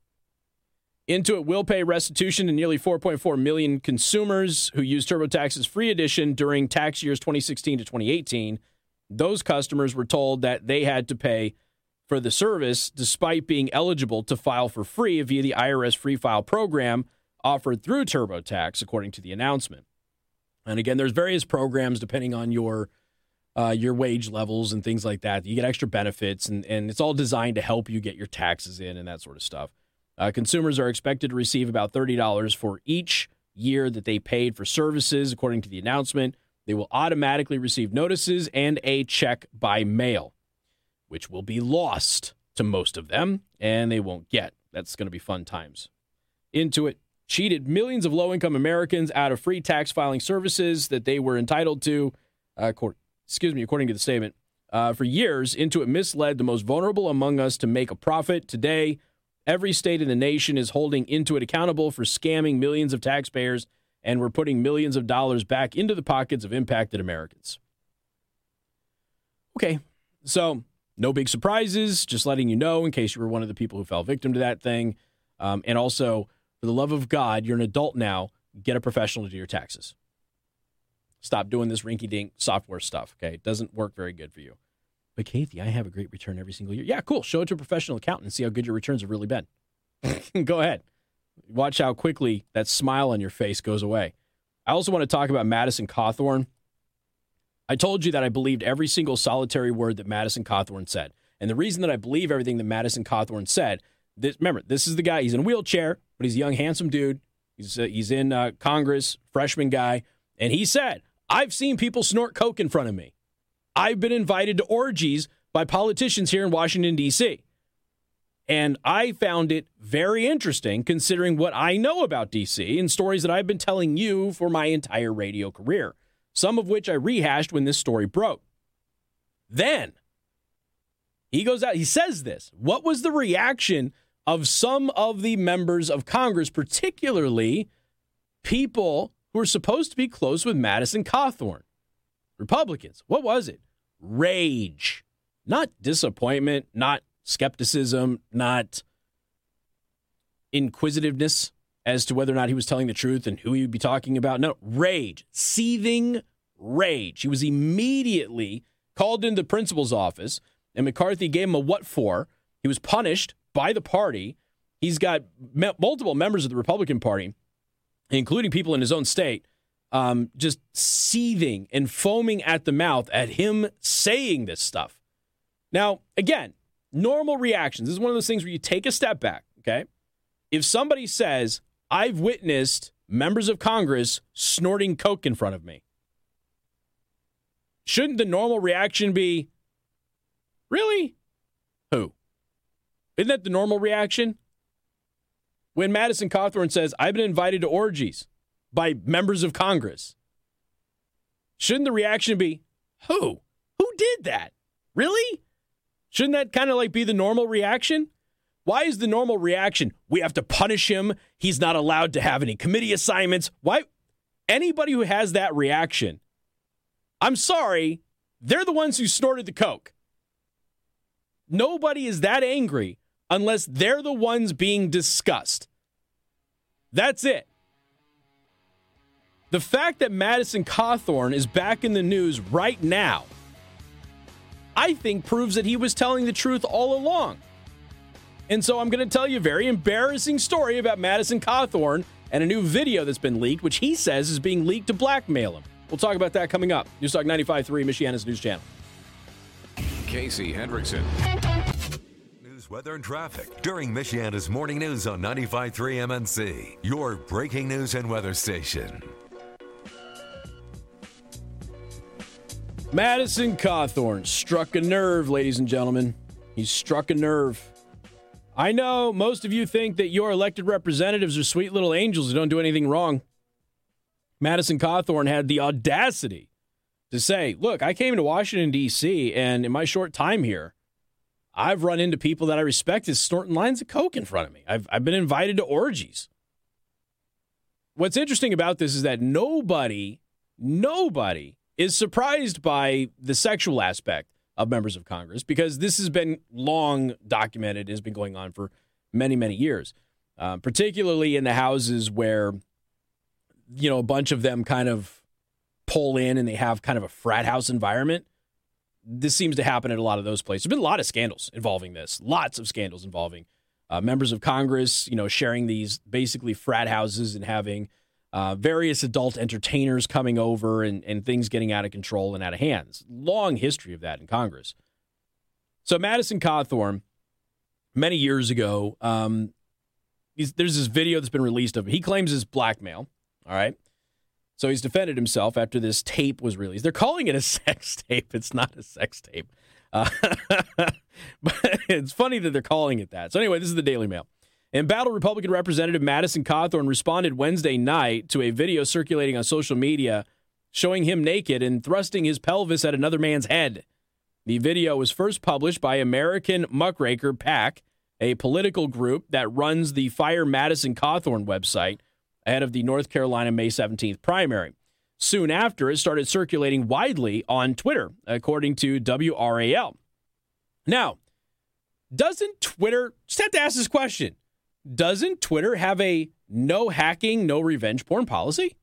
Intuit will pay restitution to nearly 4.4 million consumers who used TurboTax's free edition during tax years 2016 to 2018. Those customers were told that they had to pay for the service despite being eligible to file for free via the IRS free file program offered through TurboTax, according to the announcement. And again, there's various programs depending on your wage levels and things like that. You get extra benefits, and it's all designed to help you get your taxes in and that sort of stuff. Consumers are expected to receive about $30 for each year that they paid for services, according to the announcement. They will automatically receive notices and a check by mail, which will be lost to most of them, and they won't get. That's going to be fun times. Intuit cheated millions of low-income Americans out of free tax filing services that they were entitled to, according to the statement. For years, Intuit misled the most vulnerable among us to make a profit. Today, every state in the nation is holding Intuit accountable for scamming millions of taxpayers, and we're putting millions of dollars back into the pockets of impacted Americans. Okay, so no big surprises, just letting you know in case you were one of the people who fell victim to that thing. And also, for the love of God, you're an adult now, get a professional to do your taxes. Stop doing this rinky-dink software stuff, okay? It doesn't work very good for you. But, Kathy, I have a great return every single year. Yeah, cool. Show it to a professional accountant and see how good your returns have really been. Go ahead. Watch how quickly that smile on your face goes away. I also want to talk about Madison Cawthorn. I told you that I believed every single solitary word that Madison Cawthorn said. And the reason that I believe everything that Madison Cawthorn said, remember, this is the guy, he's in a wheelchair, but he's a young, handsome dude. He's in Congress, freshman guy. And he said, I've seen people snort coke in front of me. I've been invited to orgies by politicians here in Washington, D.C. And I found it very interesting considering what I know about D.C. and stories that I've been telling you for my entire radio career, some of which I rehashed when this story broke. Then he goes out, he says this. What was the reaction of some of the members of Congress, particularly people who are supposed to be close with Madison Cawthorn? Republicans. What was it? Rage. Not disappointment, not skepticism, not inquisitiveness as to whether or not he was telling the truth and who he would be talking about. No, rage. Seething rage. He was immediately called into the principal's office, and McCarthy gave him a what for. He was punished by the party. He's got multiple members of the Republican Party, including people in his own state, just seething and foaming at the mouth at him saying this stuff. Now, again, normal reactions. This is one of those things where you take a step back, okay? If somebody says, I've witnessed members of Congress snorting coke in front of me, shouldn't the normal reaction be, really? Who? Isn't that the normal reaction? When Madison Cawthorn says, I've been invited to orgies by members of Congress, shouldn't the reaction be, who? Who did that? Really? Shouldn't that kind of like be the normal reaction? Why is the normal reaction, we have to punish him, he's not allowed to have any committee assignments? Why? Anybody who has that reaction, I'm sorry, they're the ones who snorted the coke. Nobody is that angry unless they're the ones being discussed. That's it. The fact that Madison Cawthorn is back in the news right now, I think, proves that he was telling the truth all along. And so I'm going to tell you a very embarrassing story about Madison Cawthorn and a new video that's been leaked, which he says is being leaked to blackmail him. We'll talk about that coming up. News Talk 95.3, Michiana's News Channel. Casey Hendrickson. News, weather, and traffic during Michiana's Morning News on 95.3 MNC, your breaking news and weather station. Madison Cawthorn struck a nerve, ladies and gentlemen. He struck a nerve. I know most of you think that your elected representatives are sweet little angels who don't do anything wrong. Madison Cawthorn had the audacity to say, look, I came to Washington, D.C., and in my short time here, I've run into people that I respect as snorting lines of coke in front of me. I've been invited to orgies. What's interesting about this is that nobody is surprised by the sexual aspect of members of Congress because this has been long documented. It has been going on for many, many years, particularly in the houses where, you know, a bunch of them kind of pull in and they have kind of a frat house environment. This seems to happen at a lot of those places. There's been a lot of scandals involving this, lots of scandals involving members of Congress, you know, sharing these basically frat houses and having various adult entertainers coming over and things getting out of control and out of hands. Long history of that in Congress. So Madison Cawthorn, many years ago, there's this video that's been released of him. He claims it's blackmail, all right? So he's defended himself after this tape was released. They're calling it a sex tape. It's not a sex tape. But it's funny that they're calling it that. So anyway, this is the Daily Mail. Embattled Republican Representative Madison Cawthorn responded Wednesday night to a video circulating on social media showing him naked and thrusting his pelvis at another man's head. The video was first published by American Muckraker PAC, a political group that runs the Fire Madison Cawthorn website ahead of the North Carolina May 17th primary. Soon after, it started circulating widely on Twitter, according to WRAL. Now, just have to ask this question. Doesn't Twitter have a no hacking, no revenge porn policy?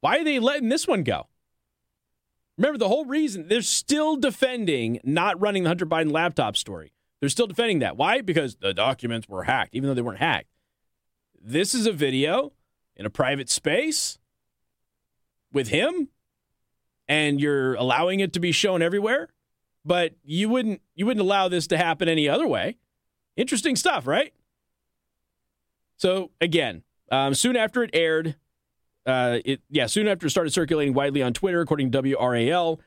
Why are they letting this one go? Remember, the whole reason they're still defending not running the Hunter Biden laptop story. They're still defending that. Why? Because the documents were hacked, even though they weren't hacked. This is a video in a private space with him, and you're allowing it to be shown everywhere. But you wouldn't allow this to happen any other way. Interesting stuff, right? So again, soon after it aired, soon after it started circulating widely on Twitter, according to WRAL,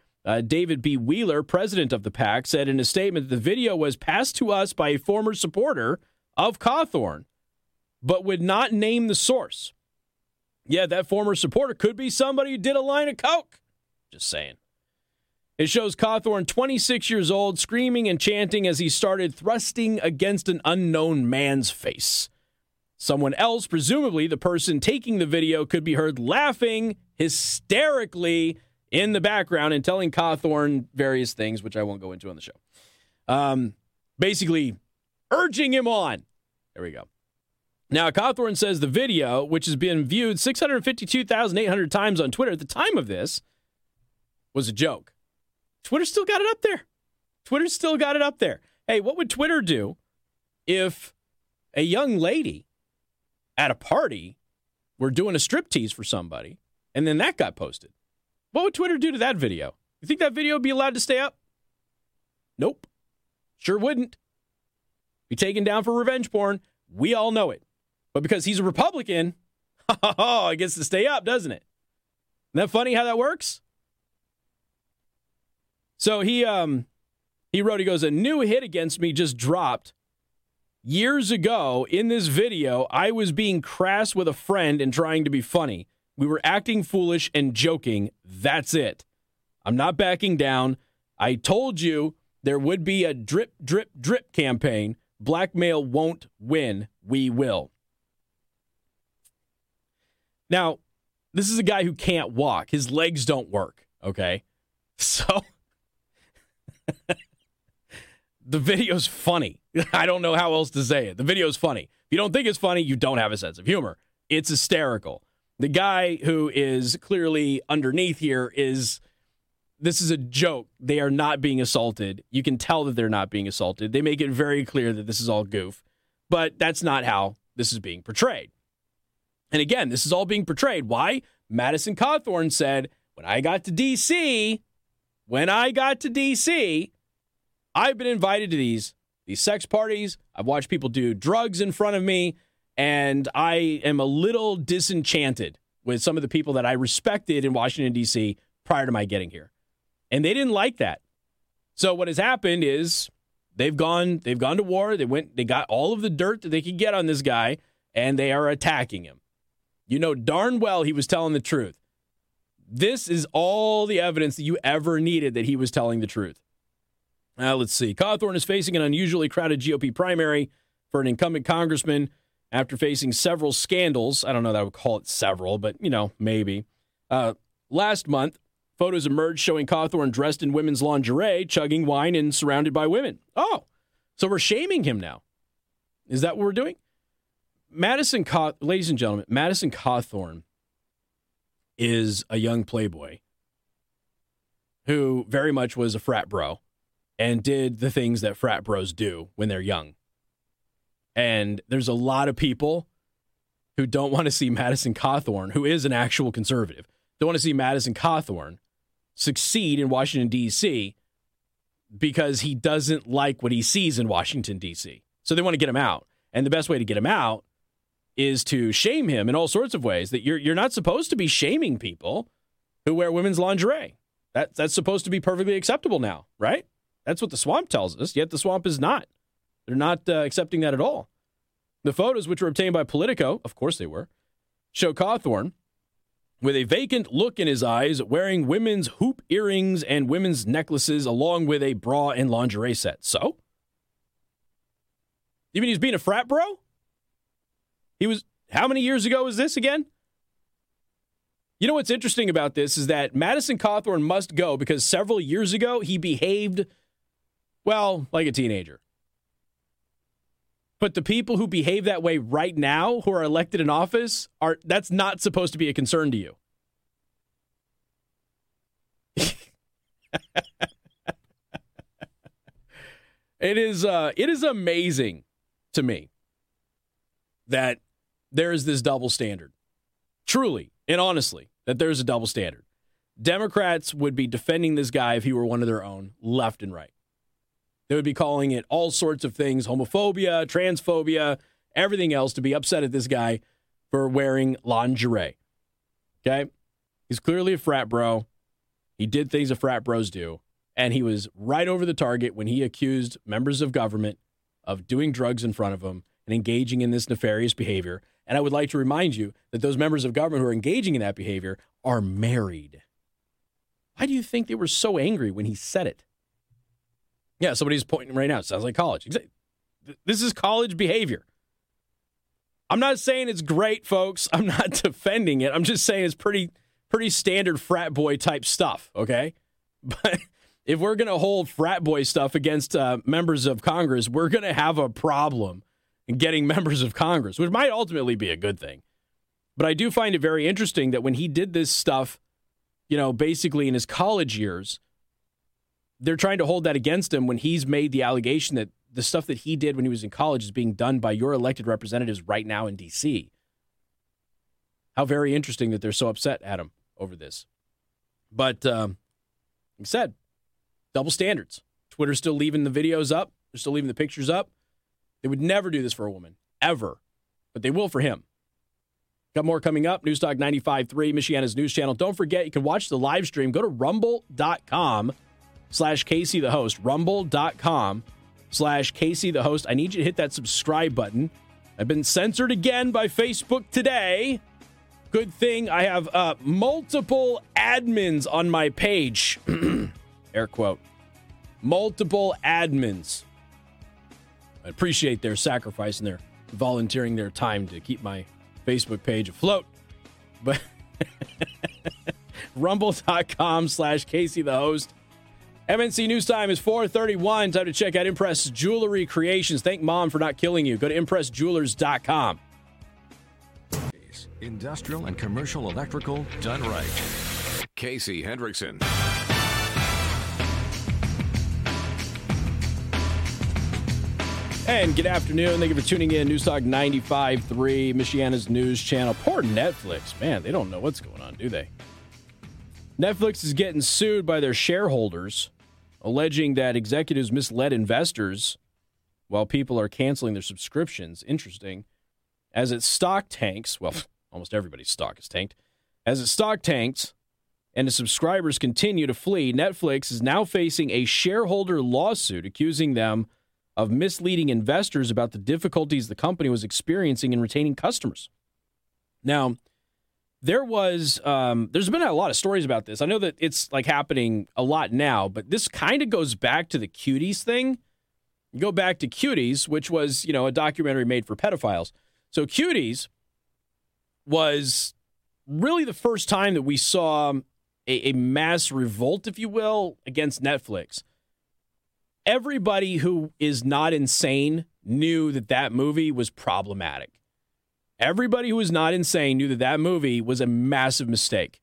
David B. Wheeler, president of the PAC, said in a statement that the video was passed to us by a former supporter of Cawthorn, but would not name the source. Yeah, that former supporter could be somebody who did a line of coke. Just saying. It shows Cawthorn, 26 years old, screaming and chanting as he started thrusting against an unknown man's face. Someone else, presumably the person taking the video, could be heard laughing hysterically in the background and telling Cawthorn various things, which I won't go into on the show. Basically, urging him on. There we go. Now, Cawthorn says the video, which has been viewed 652,800 times on Twitter at the time of this, was a joke. Twitter still got it up there. Hey, what would Twitter do if a young lady at a party were doing a striptease for somebody, and then that got posted? What would Twitter do to that video? You think that video would be allowed to stay up? Nope. Sure wouldn't. Be taken down for revenge porn. We all know it. But because he's a Republican, it gets to stay up, doesn't it? Isn't that funny how that works? So he wrote, he goes, a new hit against me just dropped. Years ago, in this video, I was being crass with a friend and trying to be funny. We were acting foolish and joking. That's it. I'm not backing down. I told you there would be a drip, drip, drip campaign. Blackmail won't win. We will. Now, this is a guy who can't walk. His legs don't work, okay? So the video's funny. I don't know how else to say it. The video's funny. If you don't think it's funny, you don't have a sense of humor. It's hysterical. The guy who is clearly underneath here this is a joke. They are not being assaulted. You can tell that they're not being assaulted. They make it very clear that this is all goof, but that's not how this is being portrayed. And again, this is all being portrayed. Why? Madison Cawthorn said, when I got to D.C., I've been invited to these sex parties. I've watched people do drugs in front of me, and I am a little disenchanted with some of the people that I respected in Washington, D.C. prior to my getting here. And they didn't like that. So what has happened is they've gone to war. They got all of the dirt that they could get on this guy, and they are attacking him. You know darn well he was telling the truth. This is all the evidence that you ever needed that he was telling the truth. Now, let's see. Cawthorn is facing an unusually crowded GOP primary for an incumbent congressman after facing several scandals. I don't know that I would call it several, but, maybe. Last month, photos emerged showing Cawthorn dressed in women's lingerie, chugging wine, and surrounded by women. Oh, so we're shaming him now. Is that what we're doing? Ladies and gentlemen, Madison Cawthorn is a young playboy who very much was a frat bro and did the things that frat bros do when they're young. And there's a lot of people who don't want to see Madison Cawthorn, who is an actual conservative, don't want to see Madison Cawthorn succeed in Washington, D.C. because he doesn't like what he sees in Washington, D.C. So they want to get him out. And the best way to get him out is to shame him in all sorts of ways that you're not supposed to be shaming people who wear women's lingerie. That's supposed to be perfectly acceptable now, right? That's what the swamp tells us, yet the swamp is not. They're not accepting that at all. The photos, which were obtained by Politico, of course they were, show Cawthorn with a vacant look in his eyes, wearing women's hoop earrings and women's necklaces along with a bra and lingerie set. So? You mean he's being a frat bro? He was, how many years ago was this again? You know what's interesting about this is that Madison Cawthorn must go because several years ago he behaved, well, like a teenager. But the people who behave that way right now who are elected in office, that's not supposed to be a concern to you. It is amazing to me that there is this double standard. Truly and honestly, that there's a double standard. Democrats would be defending this guy if he were one of their own, left and right. They would be calling it all sorts of things, homophobia, transphobia, everything else, to be upset at this guy for wearing lingerie. Okay? He's clearly a frat bro. He did things that frat bros do. And he was right over the target when he accused members of government of doing drugs in front of him and engaging in this nefarious behavior. And I would like to remind you that those members of government who are engaging in that behavior are married. Why do you think they were so angry when he said it? Yeah, somebody's pointing right now. It sounds like college. This is college behavior. I'm not saying it's great, folks. I'm not defending it. I'm just saying it's pretty standard frat boy type stuff, okay? But if we're going to hold frat boy stuff against members of Congress, we're going to have a problem in getting members of Congress, which might ultimately be a good thing. But I do find it very interesting that when he did this stuff, you know, basically in his college years, they're trying to hold that against him when he's made the allegation that the stuff that he did when he was in college is being done by your elected representatives right now in D.C. How very interesting that they're so upset at him over this. But like I said, double standards. Twitter's still leaving the videos up. They're still leaving the pictures up. They would never do this for a woman, ever. But they will for him. Got more coming up. News Talk 95.3, Michiana's News Channel. Don't forget, you can watch the live stream. Go to rumble.com/Casey the host, rumble.com/Casey the host. I need you to hit that subscribe button. I've been censored again by Facebook today. Good thing I have multiple admins on my page. Air quote. Multiple admins. I appreciate their sacrifice and their volunteering their time to keep my Facebook page afloat. But rumble.com/Casey the host. MNC News Time is 4:31. Time to check out Impress Jewelry Creations. Thank Mom for not killing you. Go to ImpressJewelers.com. Industrial and commercial electrical done right. Casey Hendrickson. And good afternoon. Thank you for tuning in. News Talk 95.3, Michiana's News Channel. Poor Netflix. Man, they don't know what's going on, do they? Netflix is getting sued by their shareholders, alleging that executives misled investors while people are canceling their subscriptions. Interesting. As its stock tanks, well, almost everybody's stock is tanked. As its stock tanks and its subscribers continue to flee, Netflix is now facing a shareholder lawsuit accusing them of misleading investors about the difficulties the company was experiencing in retaining customers. Now, there's been a lot of stories about this. I know that it's like happening a lot now, but this kind of goes back to the Cuties thing. You go back to Cuties, which was, you know, a documentary made for pedophiles. So Cuties was really the first time that we saw a mass revolt, if you will, against Netflix. Everybody who is not insane knew that that movie was problematic. Everybody who was not insane knew that that movie was a massive mistake.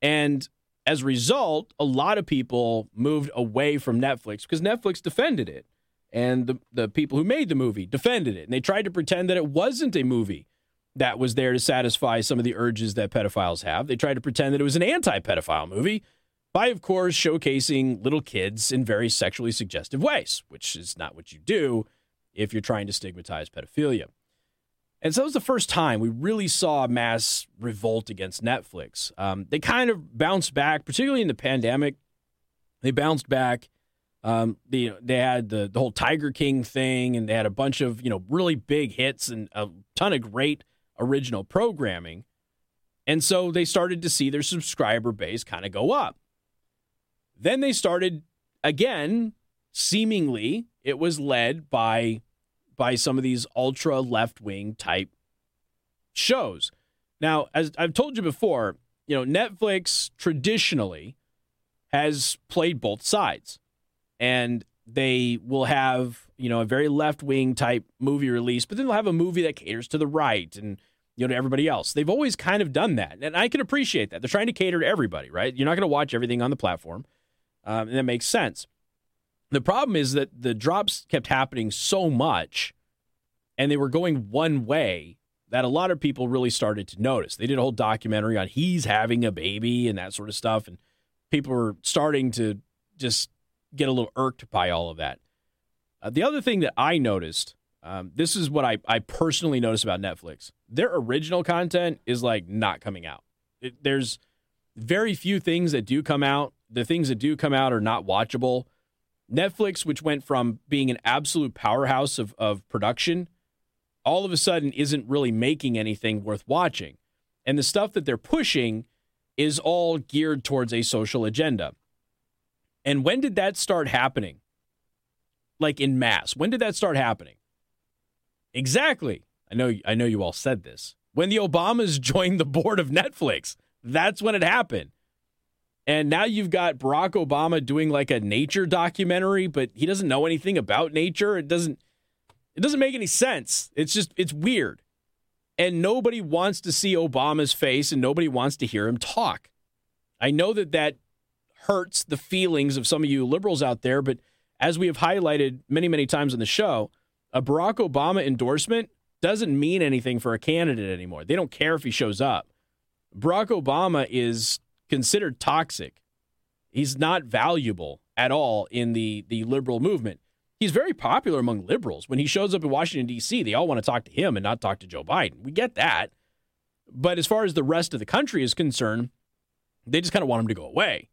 And as a result, a lot of people moved away from Netflix because Netflix defended it. And the people who made the movie defended it. And they tried to pretend that it wasn't a movie that was there to satisfy some of the urges that pedophiles have. They tried to pretend that it was an anti-pedophile movie by, of course, showcasing little kids in very sexually suggestive ways, which is not what you do if you're trying to stigmatize pedophilia. And so it was the first time we really saw a mass revolt against Netflix. They kind of bounced back, particularly in the pandemic. They bounced back. They had the whole Tiger King thing, and they had a bunch of, you know, really big hits and a ton of great original programming. And so they started to see their subscriber base kind of go up. Then they started, again, seemingly, it was led by some of these ultra left-wing type shows. Now, as I've told you before, you know, Netflix traditionally has played both sides. And they will have, you know, a very left-wing type movie release, but then they'll have a movie that caters to the right. And, to everybody else. They've always kind of done that, and I can appreciate that. They're trying to cater to everybody, right? You're not going to watch everything on the platform, and that makes sense. The problem is that the drops kept happening so much, and they were going one way, that a lot of people really started to notice. They did a whole documentary on he's having a baby and that sort of stuff, and people were starting to just get a little irked by all of that. The other thing that I noticed, this is what I personally noticed about Netflix. Their original content is, like, not coming out. There's very few things that do come out. The things that do come out are not watchable. Netflix, which went from being an absolute powerhouse of production, all of a sudden isn't really making anything worth watching. And the stuff that they're pushing is all geared towards a social agenda. And when did that start happening? Like, in mass. When did that start happening? Exactly. I know you all said this. When the Obamas joined the board of Netflix, that's when it happened. And now you've got Barack Obama doing, like, a nature documentary, but he doesn't know anything about nature. It doesn't make any sense. It's weird. And nobody wants to see Obama's face, and nobody wants to hear him talk. I know that hurts the feelings of some of you liberals out there, but as we have highlighted many, many times on the show, a Barack Obama endorsement doesn't mean anything for a candidate anymore. They don't care if he shows up. Barack Obama is considered toxic. He's not valuable at all in the liberal movement. He's very popular among liberals. When he shows up in Washington, D.C., they all want to talk to him and not talk to Joe Biden. We get that. But as far as the rest of the country is concerned, they just kind of want him to go away.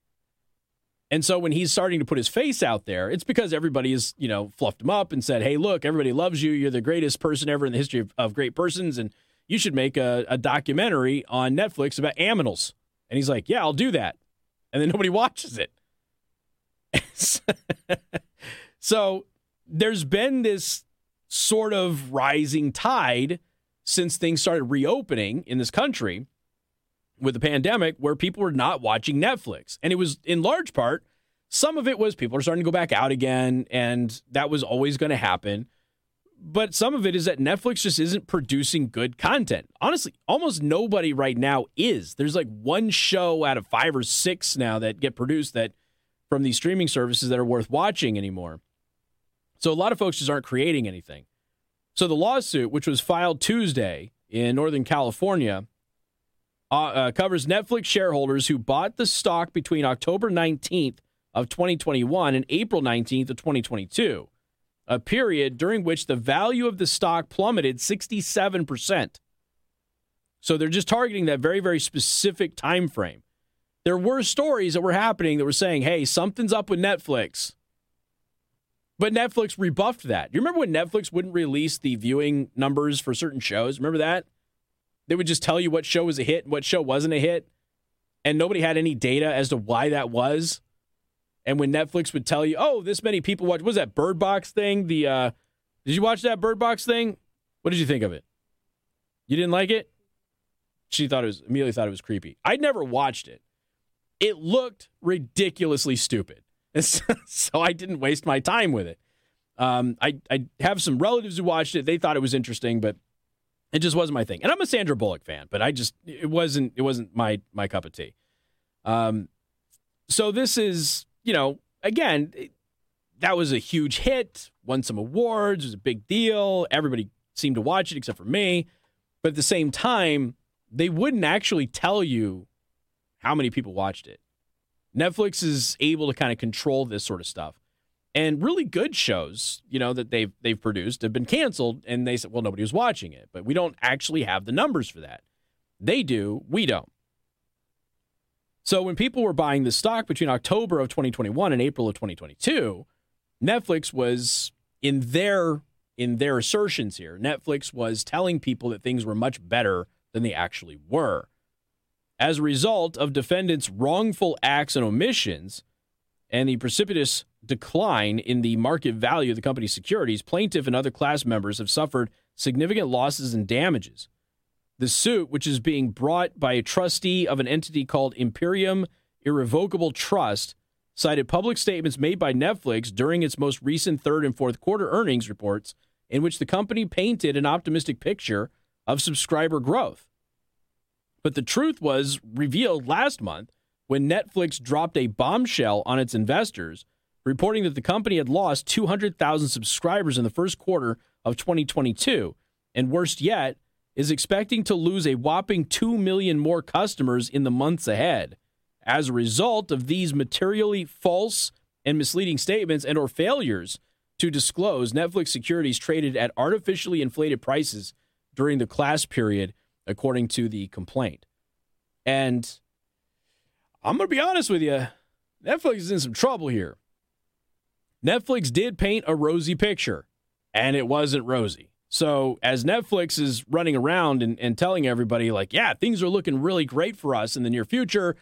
And so when he's starting to put his face out there, it's because everybody has, fluffed him up and said, hey, look, everybody loves you. You're the greatest person ever in the history of great persons, and you should make a documentary on Netflix about aminals. And he's like, yeah, I'll do that. And then nobody watches it. So there's been this sort of rising tide since things started reopening in this country with the pandemic, where people were not watching Netflix. And it was, in large part, some of it was people are starting to go back out again, and that was always going to happen. But some of it is that Netflix just isn't producing good content. Honestly, almost nobody right now is. There's like one show out of 5 or 6 now that get produced that from these streaming services that are worth watching anymore. So a lot of folks just aren't creating anything. So the lawsuit, which was filed Tuesday in Northern California, covers Netflix shareholders who bought the stock between October 19th of 2021 and April 19th of 2022, a period during which the value of the stock plummeted 67%. So they're just targeting that very, very specific time frame. There were stories that were happening that were saying, hey, something's up with Netflix. But Netflix rebuffed that. You remember when Netflix wouldn't release the viewing numbers for certain shows? Remember that? They would just tell you what show was a hit and what show wasn't a hit. And nobody had any data as to why that was. And when Netflix would tell you, oh, this many people watched, what was that Bird Box thing? Did you watch that Bird Box thing? What did you think of it? You didn't like it? She thought it was, Amelia thought it was creepy. I'd never watched it. It looked ridiculously stupid. So I didn't waste my time with it. I have some relatives who watched it. They thought it was interesting, but it just wasn't my thing. And I'm a Sandra Bullock fan, but it wasn't my cup of tea. So this is, again, that was a huge hit, won some awards, it was a big deal. Everybody seemed to watch it except for me. But at the same time, they wouldn't actually tell you how many people watched it. Netflix is able to kind of control this sort of stuff. And really good shows, that they've produced have been canceled, and they said, well, nobody was watching it. But we don't actually have the numbers for that. They do. We don't. So when people were buying the stock between October of 2021 and April of 2022, Netflix was, in their assertions here, Netflix was telling people that things were much better than they actually were. As a result of defendants' wrongful acts and omissions and the precipitous decline in the market value of the company's securities, plaintiff and other class members have suffered significant losses and damages. The suit, which is being brought by a trustee of an entity called Imperium Irrevocable Trust, cited public statements made by Netflix during its most recent third and fourth quarter earnings reports, in which the company painted an optimistic picture of subscriber growth. But the truth was revealed last month when Netflix dropped a bombshell on its investors, reporting that the company had lost 200,000 subscribers in the first quarter of 2022, and worst yet, is expecting to lose a whopping 2 million more customers in the months ahead as a result of these materially false and misleading statements and or failures to disclose Netflix securities traded at artificially inflated prices during the class period, according to the complaint. And I'm going to be honest with you, Netflix is in some trouble here. Netflix did paint a rosy picture, and it wasn't rosy. So as Netflix is running around and telling everybody, like, yeah, things are looking really great for us in the near future.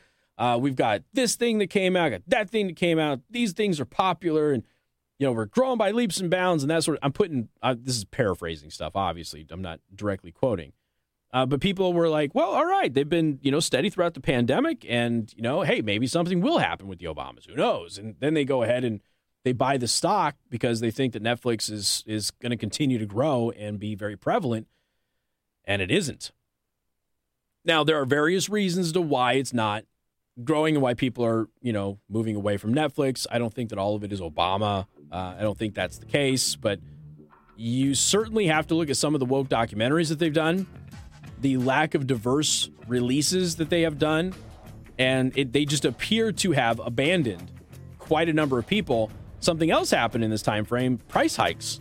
We've got this thing that came out, got that thing that came out. These things are popular, and, you know, we're growing by leaps and bounds, and that sort of, this is paraphrasing stuff, obviously. I'm not directly quoting. But people were like, well, all right, they've been, you know, steady throughout the pandemic, and, you know, hey, maybe something will happen with the Obamas. Who knows? And then they go ahead and they buy the stock because they think that Netflix is going to continue to grow and be very prevalent, and it isn't. Now, there are various reasons to why it's not growing and why people are, you know, moving away from Netflix. I don't think that all of it is Obama. I don't think that's the case, but you certainly have to look at some of the woke documentaries that they've done, the lack of diverse releases that they have done, and they just appear to have abandoned quite a number of people. Something else happened in this time frame, price hikes.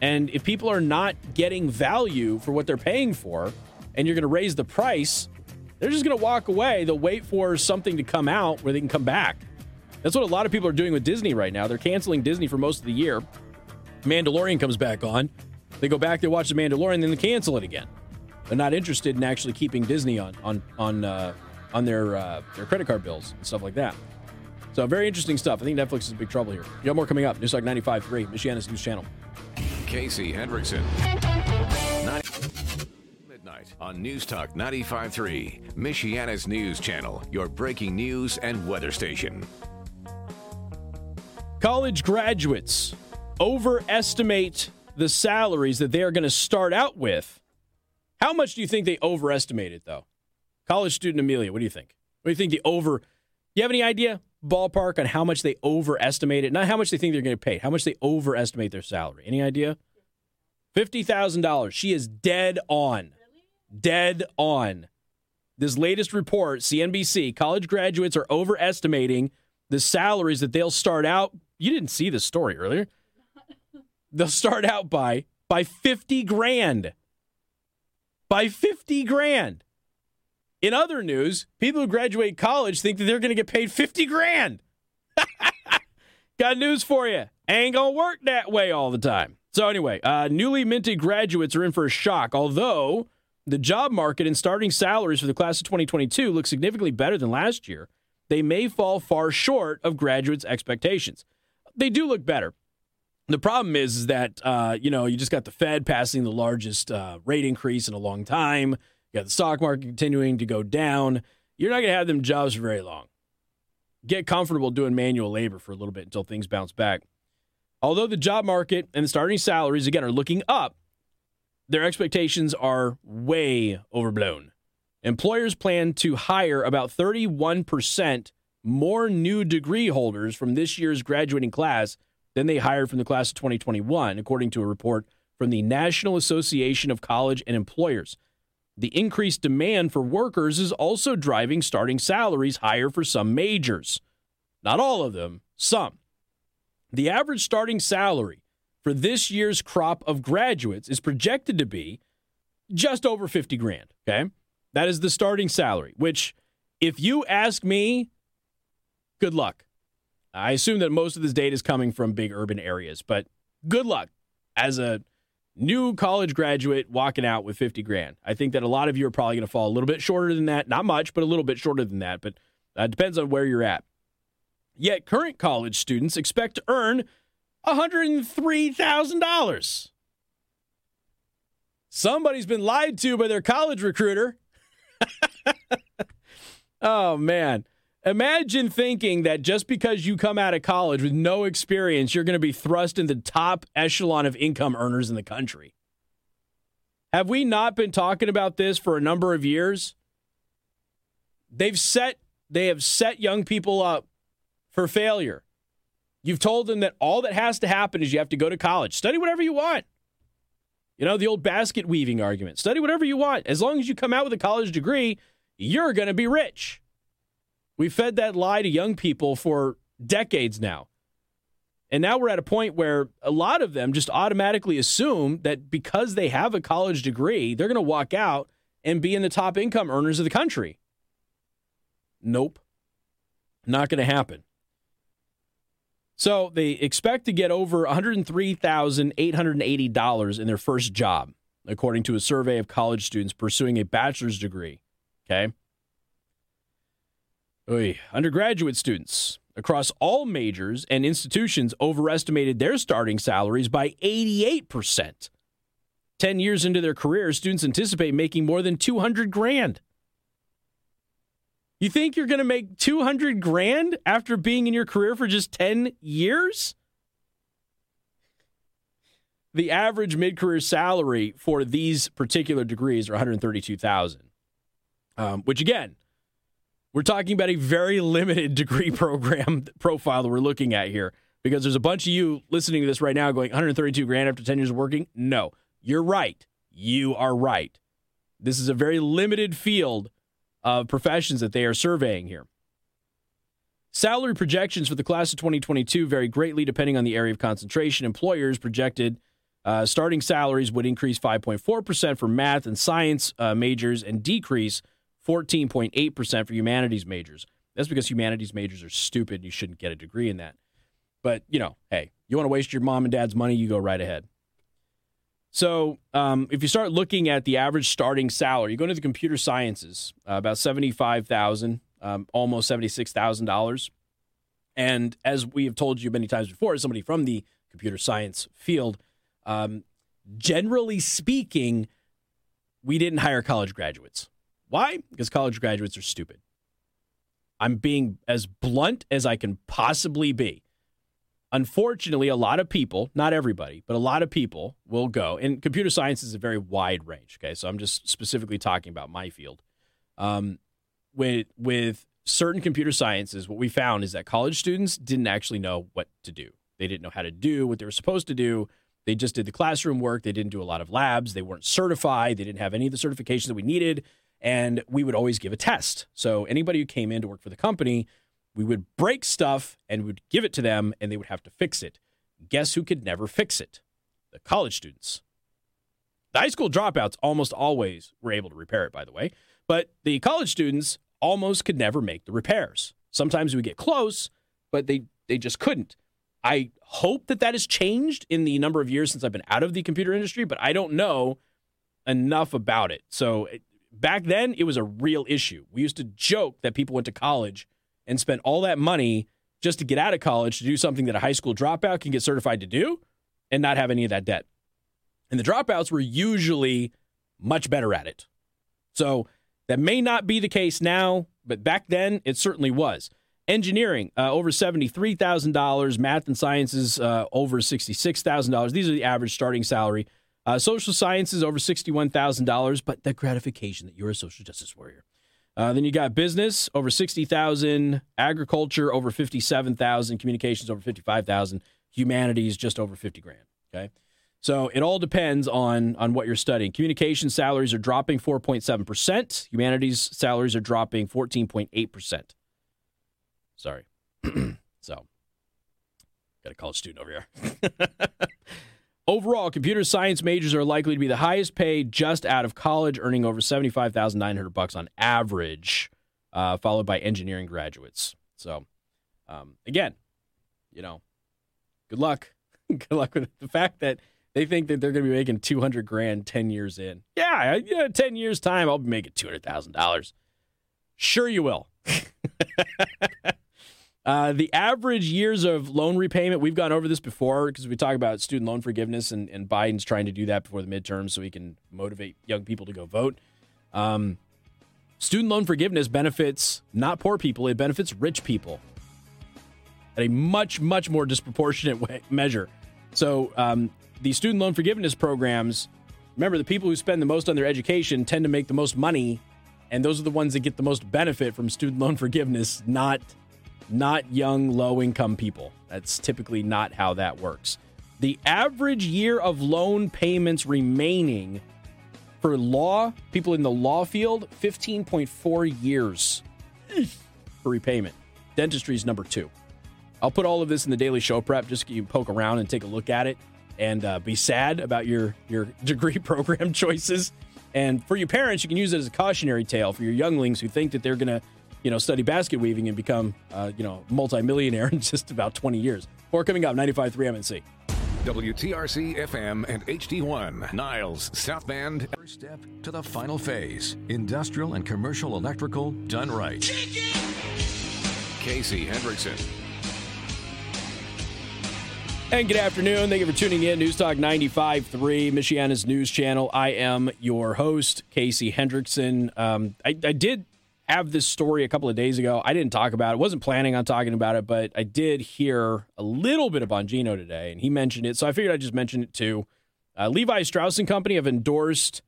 And if people are not getting value for what they're paying for, and you're going to raise the price, they're just going to walk away. They'll wait for something to come out where they can come back. That's what a lot of people are doing with Disney right now. They're canceling Disney for most of the year. Mandalorian comes back on. They go back, they watch The Mandalorian, then they cancel it again. They're not interested in actually keeping Disney on their credit card bills and stuff like that. So very interesting stuff. I think Netflix is in big trouble here. You have more coming up. News Talk 95.3, Michiana's News Channel. Casey Hendrickson. Midnight on News Talk 95.3, Michiana's News Channel, your breaking news and weather station. College graduates overestimate the salaries that they are going to start out with. How much do you think they overestimate it, though? College student Amelia, what do you think? What do you think the over... You have any idea, ballpark, on how much they overestimate it? Not how much they think they're going to pay. How much they overestimate their salary. Any idea? $50,000. She is dead on. Really? Dead on. This latest report, CNBC, college graduates are overestimating the salaries that they'll start out. You didn't see this story earlier. They'll start out by $50,000. By $50,000. In other news, people who graduate college think that they're going to get paid $50,000. Got news for you. Ain't going to work that way all the time. So anyway, newly minted graduates are in for a shock, although the job market and starting salaries for the class of 2022 look significantly better than last year. They may fall far short of graduates' expectations. They do look better. The problem is that, you just got the Fed passing the largest rate increase in a long time. You got the stock market continuing to go down. You're not going to have them jobs for very long. Get comfortable doing manual labor for a little bit until things bounce back. Although the job market and the starting salaries, again, are looking up, their expectations are way overblown. Employers plan to hire about 31% more new degree holders from this year's graduating class than they hired from the class of 2021, according to a report from the National Association of College and Employers. The increased demand for workers is also driving starting salaries higher for some majors. Not all of them, some. The average starting salary for this year's crop of graduates is projected to be just over $50,000, okay? That is the starting salary, which, if you ask me, good luck. I assume that most of this data is coming from big urban areas, but good luck as a new college graduate walking out with $50,000. I think that a lot of you are probably going to fall a little bit shorter than that. Not much, but a little bit shorter than that. But it depends on where you're at. Yet current college students expect to earn $103,000. Somebody's been lied to by their college recruiter. Oh, man. Imagine thinking that just because you come out of college with no experience, you're going to be thrust in the top echelon of income earners in the country. Have we not been talking about this for a number of years? They have set young people up for failure. You've told them that all that has to happen is you have to go to college. Study whatever you want. You know, the old basket weaving argument. Study whatever you want. As long as you come out with a college degree, you're going to be rich. We fed that lie to young people for decades now. And now we're at a point where a lot of them just automatically assume that because they have a college degree, they're going to walk out and be in the top income earners of the country. Nope. Not going to happen. So they expect to get over $103,880 in their first job, according to a survey of college students pursuing a bachelor's degree. Okay. Undergraduate students across all majors and institutions overestimated their starting salaries by 88%. 10 years into their career, students anticipate making more than $200,000. You think you're going to make $200,000 after being in your career for just 10 years? The average mid-career salary for these particular degrees are $132,000, which again, we're talking about a very limited degree program profile that we're looking at here, because there's a bunch of you listening to this right now going, $132,000 after 10 years of working? No, you're right. You are right. This is a very limited field of professions that they are surveying here. Salary projections for the class of 2022 vary greatly depending on the area of concentration. Employers projected starting salaries would increase 5.4% for math and science majors and decrease 14.8% for humanities majors. That's because humanities majors are stupid. You shouldn't get a degree in that. But, you know, hey, you want to waste your mom and dad's money, you go right ahead. So if you start looking at the average starting salary, you go into the computer sciences, about $75,000, almost $76,000. And as we have told you many times before, as somebody from the computer science field, generally speaking, we didn't hire college graduates. Why? Because college graduates are stupid. I'm being as blunt as I can possibly be. Unfortunately, a lot of people, not everybody, but a lot of people will go, and computer science is a very wide range, okay? So I'm just specifically talking about my field. With certain computer sciences, what we found is that college students didn't actually know what to do. They didn't know how to do what they were supposed to do. They just did the classroom work. They didn't do a lot of labs. They weren't certified. They didn't have any of the certifications that we needed. And we would always give a test. So anybody who came in to work for the company, we would break stuff and we'd give it to them and they would have to fix it. Guess who could never fix it? The college students. The high school dropouts almost always were able to repair it, by the way. But the college students almost could never make the repairs. Sometimes we get close, but they just couldn't. I hope that has changed in the number of years since I've been out of the computer industry, but I don't know enough about it. So back then, it was a real issue. We used to joke that people went to college and spent all that money just to get out of college to do something that a high school dropout can get certified to do and not have any of that debt. And the dropouts were usually much better at it. So that may not be the case now, but back then it certainly was. Engineering, over $73,000. Math and sciences, over $66,000. These are the average starting salary. Social sciences, over $61,000, but the gratification that you're a social justice warrior. Then you got business, over $60,000, agriculture, over $57,000, communications, over $55,000, humanities, just over $50,000, okay? So it all depends on what you're studying. Communication salaries are dropping 4.7%. Humanities salaries are dropping 14.8%. Sorry. So, got a college student over here. Overall, computer science majors are likely to be the highest paid just out of college, earning over $75,900 on average, followed by engineering graduates. So, again, you know, good luck. Good luck with the fact that they think that they're going to be making $200,000 10 years in. Yeah, you know, 10 years' time, I'll be making $200,000. Sure you will. The average years of loan repayment, we've gone over this before because we talk about student loan forgiveness and Biden's trying to do that before the midterms so he can motivate young people to go vote. Student loan forgiveness benefits not poor people. It benefits rich people at a much, much more disproportionate measure. So the student loan forgiveness programs Remember, the people who spend the most on their education tend to make the most money, and those are the ones that get the most benefit from student loan forgiveness, not young, low-income people. That's typically not how that works. The average year of loan payments remaining for law, people in the law field, 15.4 years for repayment. Dentistry is number 2. I'll put all of this in the daily show prep, just so you poke around and take a look at it and be sad about your degree program choices. And for your parents, you can use it as a cautionary tale for your younglings who think that they're going to, study basket weaving and become, multimillionaire in just about 20 years. More coming up, 95.3 MNC. WTRC-FM and HD1, Niles, South Band. First step to the final phase. Industrial and commercial electrical done right. Casey Hendrickson. And good afternoon. Thank you for tuning in. News Talk 95.3, Michiana's News Channel. I am your host, Casey Hendrickson. I did have this story a couple of days ago. I didn't talk about it. Wasn't planning on talking about it, but I did hear a little bit of Bongino today, and he mentioned it, so I figured I'd just mention it too. Levi Strauss and Company have endorsed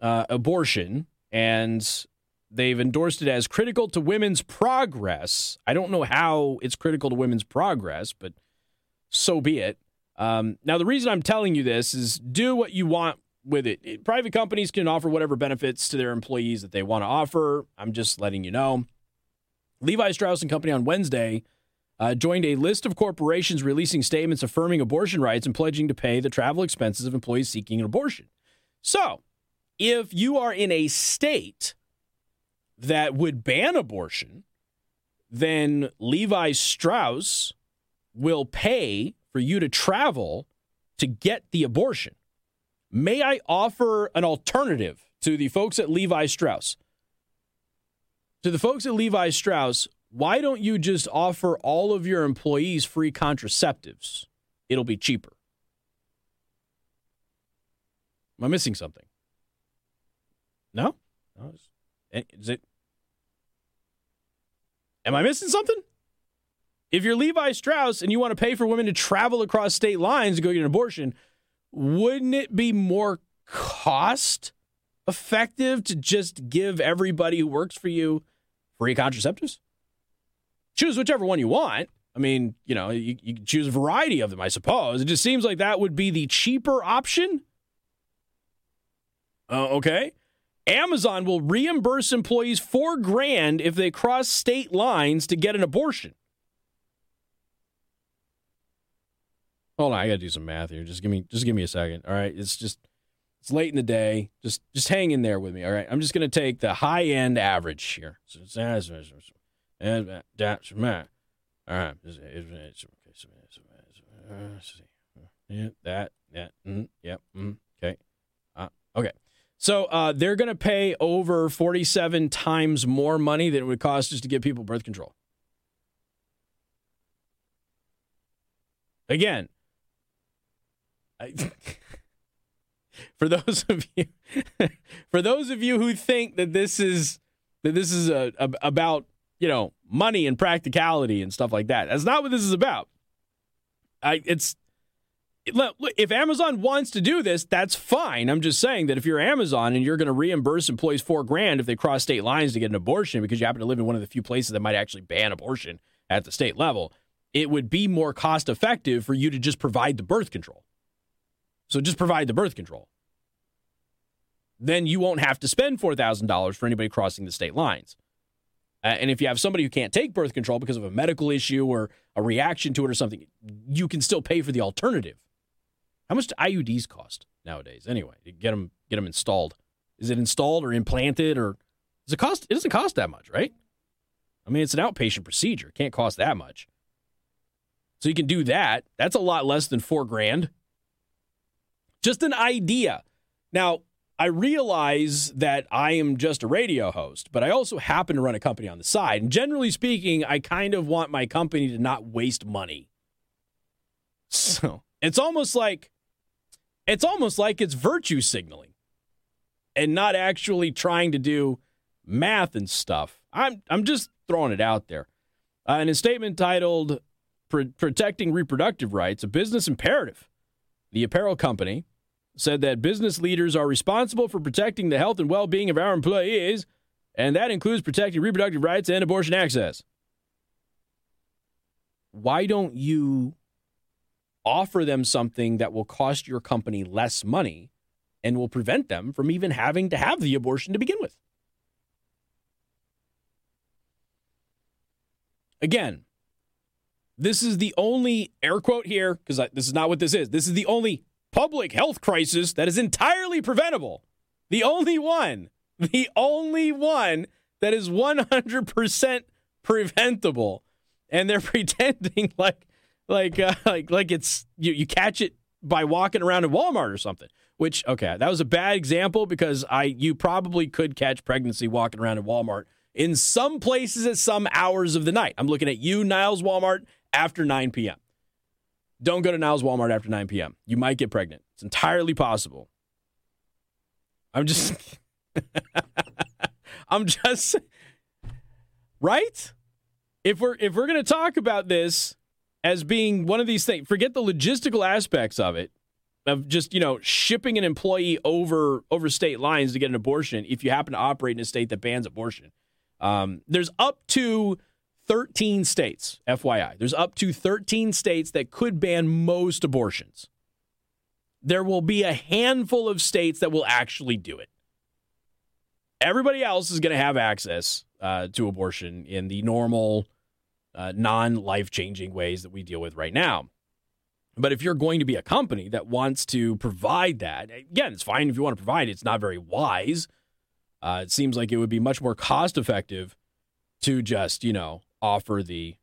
abortion, and they've endorsed it as critical to women's progress. I don't know how it's critical to women's progress, but so be it. Now, the reason I'm telling you this is do what you want with it. Private companies can offer whatever benefits to their employees that they want to offer. I'm just letting you know. Levi Strauss and Company on Wednesday joined a list of corporations releasing statements affirming abortion rights and pledging to pay the travel expenses of employees seeking an abortion. So if you are in a state that would ban abortion, then Levi Strauss will pay for you to travel to get the abortion. May I offer an alternative to the folks at Levi Strauss? To the folks at Levi Strauss, why don't you just offer all of your employees free contraceptives? It'll be cheaper. Am I missing something? No? Is it? Am I missing something? If you're Levi Strauss and you want to pay for women to travel across state lines to go get an abortion, wouldn't it be more cost effective to just give everybody who works for you free contraceptives? Choose whichever one you want. I mean, you can choose a variety of them, I suppose. It just seems like that would be the cheaper option. Okay. Amazon will reimburse employees $4,000 if they cross state lines to get an abortion. Hold on, I gotta do some math here. Just give me a second. All right, it's late in the day. Just hang in there with me. All right, I'm just gonna take the high end average here. All right, okay. So they're gonna pay over 47 times more money than it would cost just to give people birth control. Again. For those of you who think that this is about money and practicality and stuff like that, that's not what this is about. Look, if Amazon wants to do this, that's fine. I'm just saying that if you're Amazon and you're going to reimburse employees $4,000 if they cross state lines to get an abortion because you happen to live in one of the few places that might actually ban abortion at the state level, it would be more cost effective for you to just provide the birth control. So just provide the birth control. Then you won't have to spend $4,000 for anybody crossing the state lines. And if you have somebody who can't take birth control because of a medical issue or a reaction to it or something, you can still pay for the alternative. How much do IUDs cost nowadays? Anyway, get them installed. Is it installed or implanted, or does it cost? It doesn't cost that much, right? I mean, it's an outpatient procedure. It can't cost that much. So you can do that. That's a lot less than $4,000. Just an idea. Now, I realize that I am just a radio host, but I also happen to run a company on the side. And generally speaking, I kind of want my company to not waste money. So it's almost like it's virtue signaling and not actually trying to do math and stuff. I'm just throwing it out there. In a statement titled "Protecting Reproductive Rights, a Business Imperative," the apparel company said that business leaders are responsible for protecting the health and well-being of our employees, and that includes protecting reproductive rights and abortion access. Why don't you offer them something that will cost your company less money and will prevent them from even having to have the abortion to begin with? Again, this is the only, air quote here, because this is not what this is. This is the only public health crisis that is entirely preventable. The only one that is 100% preventable. And they're pretending like it's you catch it by walking around in Walmart or something. Which, okay, that was a bad example because you probably could catch pregnancy walking around in Walmart in some places at some hours of the night. I'm looking at you, Niles Walmart, after 9 p.m. Don't go to Niles Walmart after 9 p.m. You might get pregnant. It's entirely possible. I'm just right? If we're going to talk about this as being one of these things, forget the logistical aspects of it, of just, shipping an employee over state lines to get an abortion if you happen to operate in a state that bans abortion. There's up to 13 states, FYI. There's up to 13 states that could ban most abortions. There will be a handful of states that will actually do it. Everybody else is going to have access to abortion in the normal, non-life-changing ways that we deal with right now. But if you're going to be a company that wants to provide that, again, it's fine if you want to provide it. It's not very wise. It seems like it would be much more cost-effective to just, offer the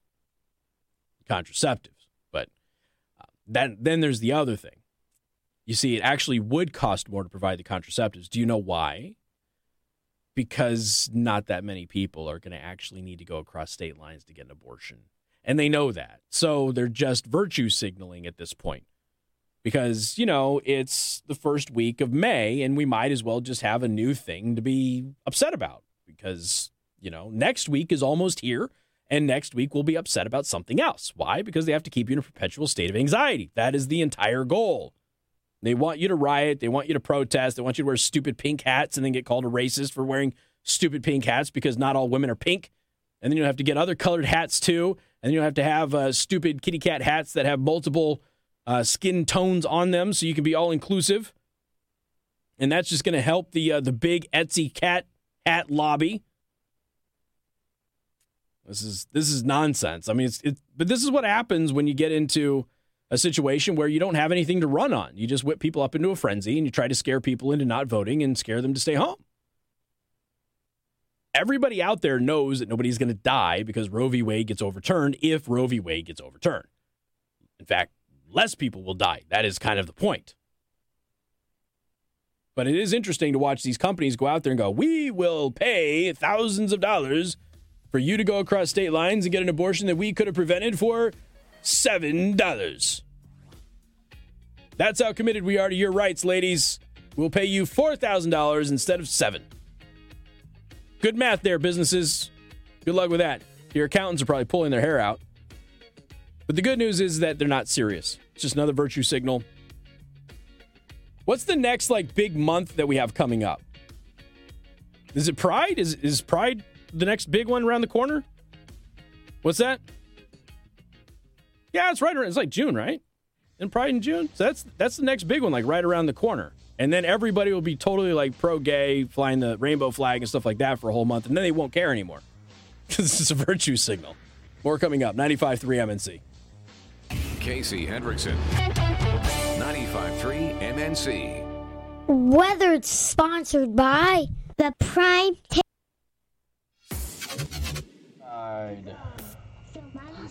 contraceptives. But then there's the other thing. You see, it actually would cost more to provide the contraceptives. Do you know why? Because not that many people are going to actually need to go across state lines to get an abortion. And they know that. So they're just virtue signaling at this point. Because, it's the first week of May, and we might as well just have a new thing to be upset about. Because, next week is almost here, and next week we'll be upset about something else. Why? Because they have to keep you in a perpetual state of anxiety. That is the entire goal. They want you to riot. They want you to protest. They want you to wear stupid pink hats and then get called a racist for wearing stupid pink hats because not all women are pink. And then you'll have to get other colored hats too. And then you'll have to have stupid kitty cat hats that have multiple skin tones on them so you can be all inclusive. And that's just going to help the big Etsy cat hat lobby. This is nonsense. I mean, but this is what happens when you get into a situation where you don't have anything to run on. You just whip people up into a frenzy and you try to scare people into not voting and scare them to stay home. Everybody out there knows that nobody's going to die because Roe v. Wade gets overturned if Roe v. Wade gets overturned. In fact, less people will die. That is kind of the point. But it is interesting to watch these companies go out there and go, we will pay thousands of dollars for you to go across state lines and get an abortion that we could have prevented for $7. That's how committed we are to your rights, ladies. We'll pay you $4,000 instead of $7. Good math there, businesses. Good luck with that. Your accountants are probably pulling their hair out. But the good news is that they're not serious. It's just another virtue signal. What's the next big month that we have coming up? Is it Pride? Is Pride the next big one around the corner? What's that? Yeah, it's right around. It's June, right? And Pride in June. So that's the next big one, right around the corner. And then everybody will be totally pro-gay, flying the rainbow flag and stuff like that for a whole month, and then they won't care anymore. This is a virtue signal. More coming up. 95.3 MNC. Casey Hendrickson. 95.3 MNC. Whether it's sponsored by the Prime.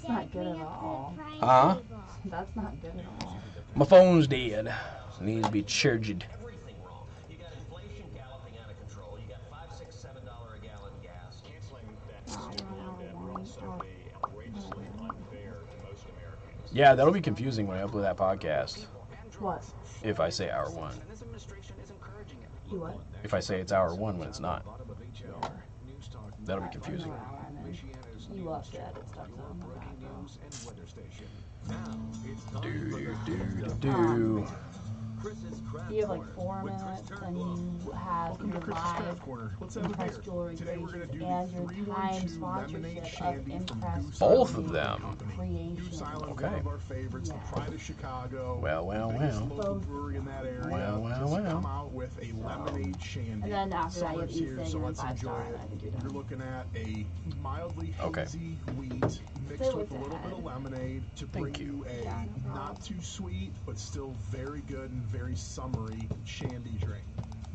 That's not good at all. Huh? That's not good at all. My phone's dead. It needs to be charged. Everything wrong. You got inflation galloping out of control. You got $5, $6, $7 a gallon gas. Canceling debts will also be outrageously unfair to most Americans. Yeah, that'll be confusing when I upload that podcast. What? If I say hour one. You what? If I say it's hour one when it's not. That'll be confusing. You lost that. It's not breaking news and weather station. Now it's do. You have like 4 minutes, and you have your live Impress Jewelry Creations and your time sponsorship of Impress. Both of them. Creations. Okay. Well. And then after that, you have East Thing and 5 Star. You're looking at a mildly hazy wheat mixed with a little bit of lemonade to bring you a not too sweet but still very good and very summery shandy drink.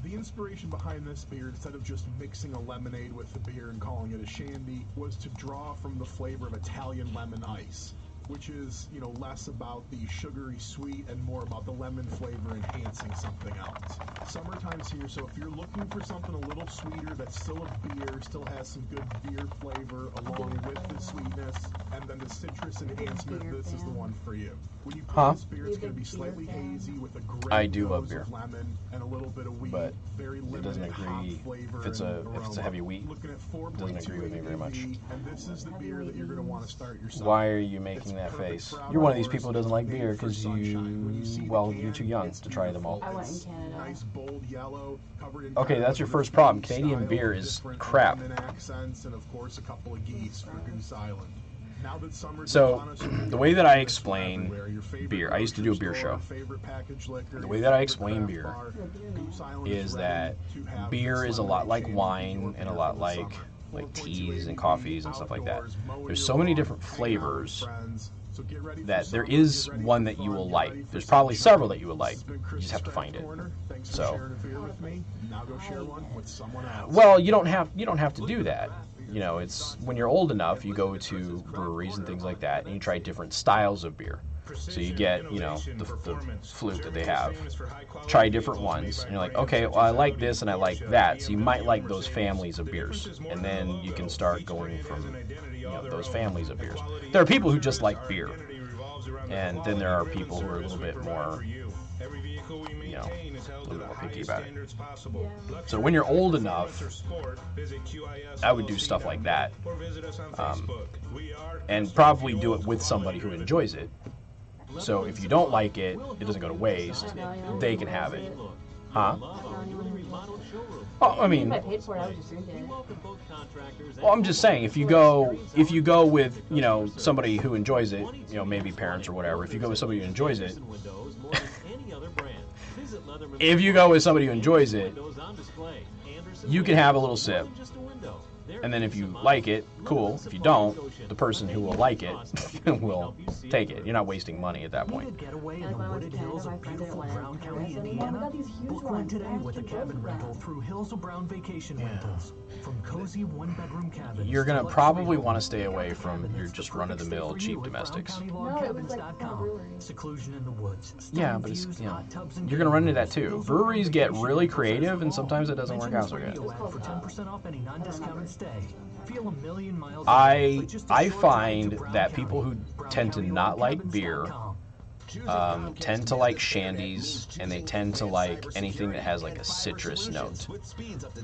The inspiration behind this beer, instead of just mixing a lemonade with the beer and calling it a shandy, was to draw from the flavor of Italian lemon ice, which is, you know, less about the sugary sweet and more about the lemon flavor enhancing something else. Summertime's here, so if you're looking for something a little sweeter that's still a beer, still has some good beer flavor along with the sweetness, and then the citrus enhancement, this is the one for you. When you put this beer, it's going to be slightly hazy with a great dose of lemon and a little bit of wheat, but very lemon and hop flavor. If it's a heavy wheat, it doesn't agree with me very much. And this is the beer that you're going to want to start your summer. Why are you making that face? You're one of these people who doesn't like beer because you're too young to try them all. I went in Canada. Nice bold yellow, covered in that's your first problem. Canadian beer is crap. Accents, and of course a couple of geese for Goose Island. So, the way that I explain beer, I used to do a beer show. The way that I explain beer is that beer is a lot like wine and a lot like teas and coffees and stuff like that. There's so many different flavors that there is one that you will like. There's probably several that you will like. You just have to find it. So, well, you don't have to do that. You know, it's when you're old enough, you go to breweries and things like that, and you try different styles of beer. So you get, you know, the flute that they have. Try different ones, and you're like, okay, well, I like this and I like that. So you might like those families of beers, and then you can start going from, you know, those families of beers. There are people who just like beer, and then there are people who are a little bit more, you know, a little bit more picky about it. So when you're old enough, I would do stuff like that, and probably do it with somebody who enjoys it. So if you don't like it, it doesn't go to waste. They can have it. Huh? Oh, I mean, well, I'm just saying, if you go with, you know, somebody who enjoys it, you know, maybe parents or whatever, if you go with somebody who enjoys it, you can have a little sip. And then if you like it, cool. If you don't, the person who will like it will take it. You're not wasting money at that point. You're going to probably want to stay away from your just run-of-the-mill cheap domestics. Yeah, but it's, you know, you're going to run into that too. Breweries get really creative, and sometimes it doesn't work out so good. I find that people who tend to not like beer tend to like shandies, and they tend to like anything that has like a citrus note.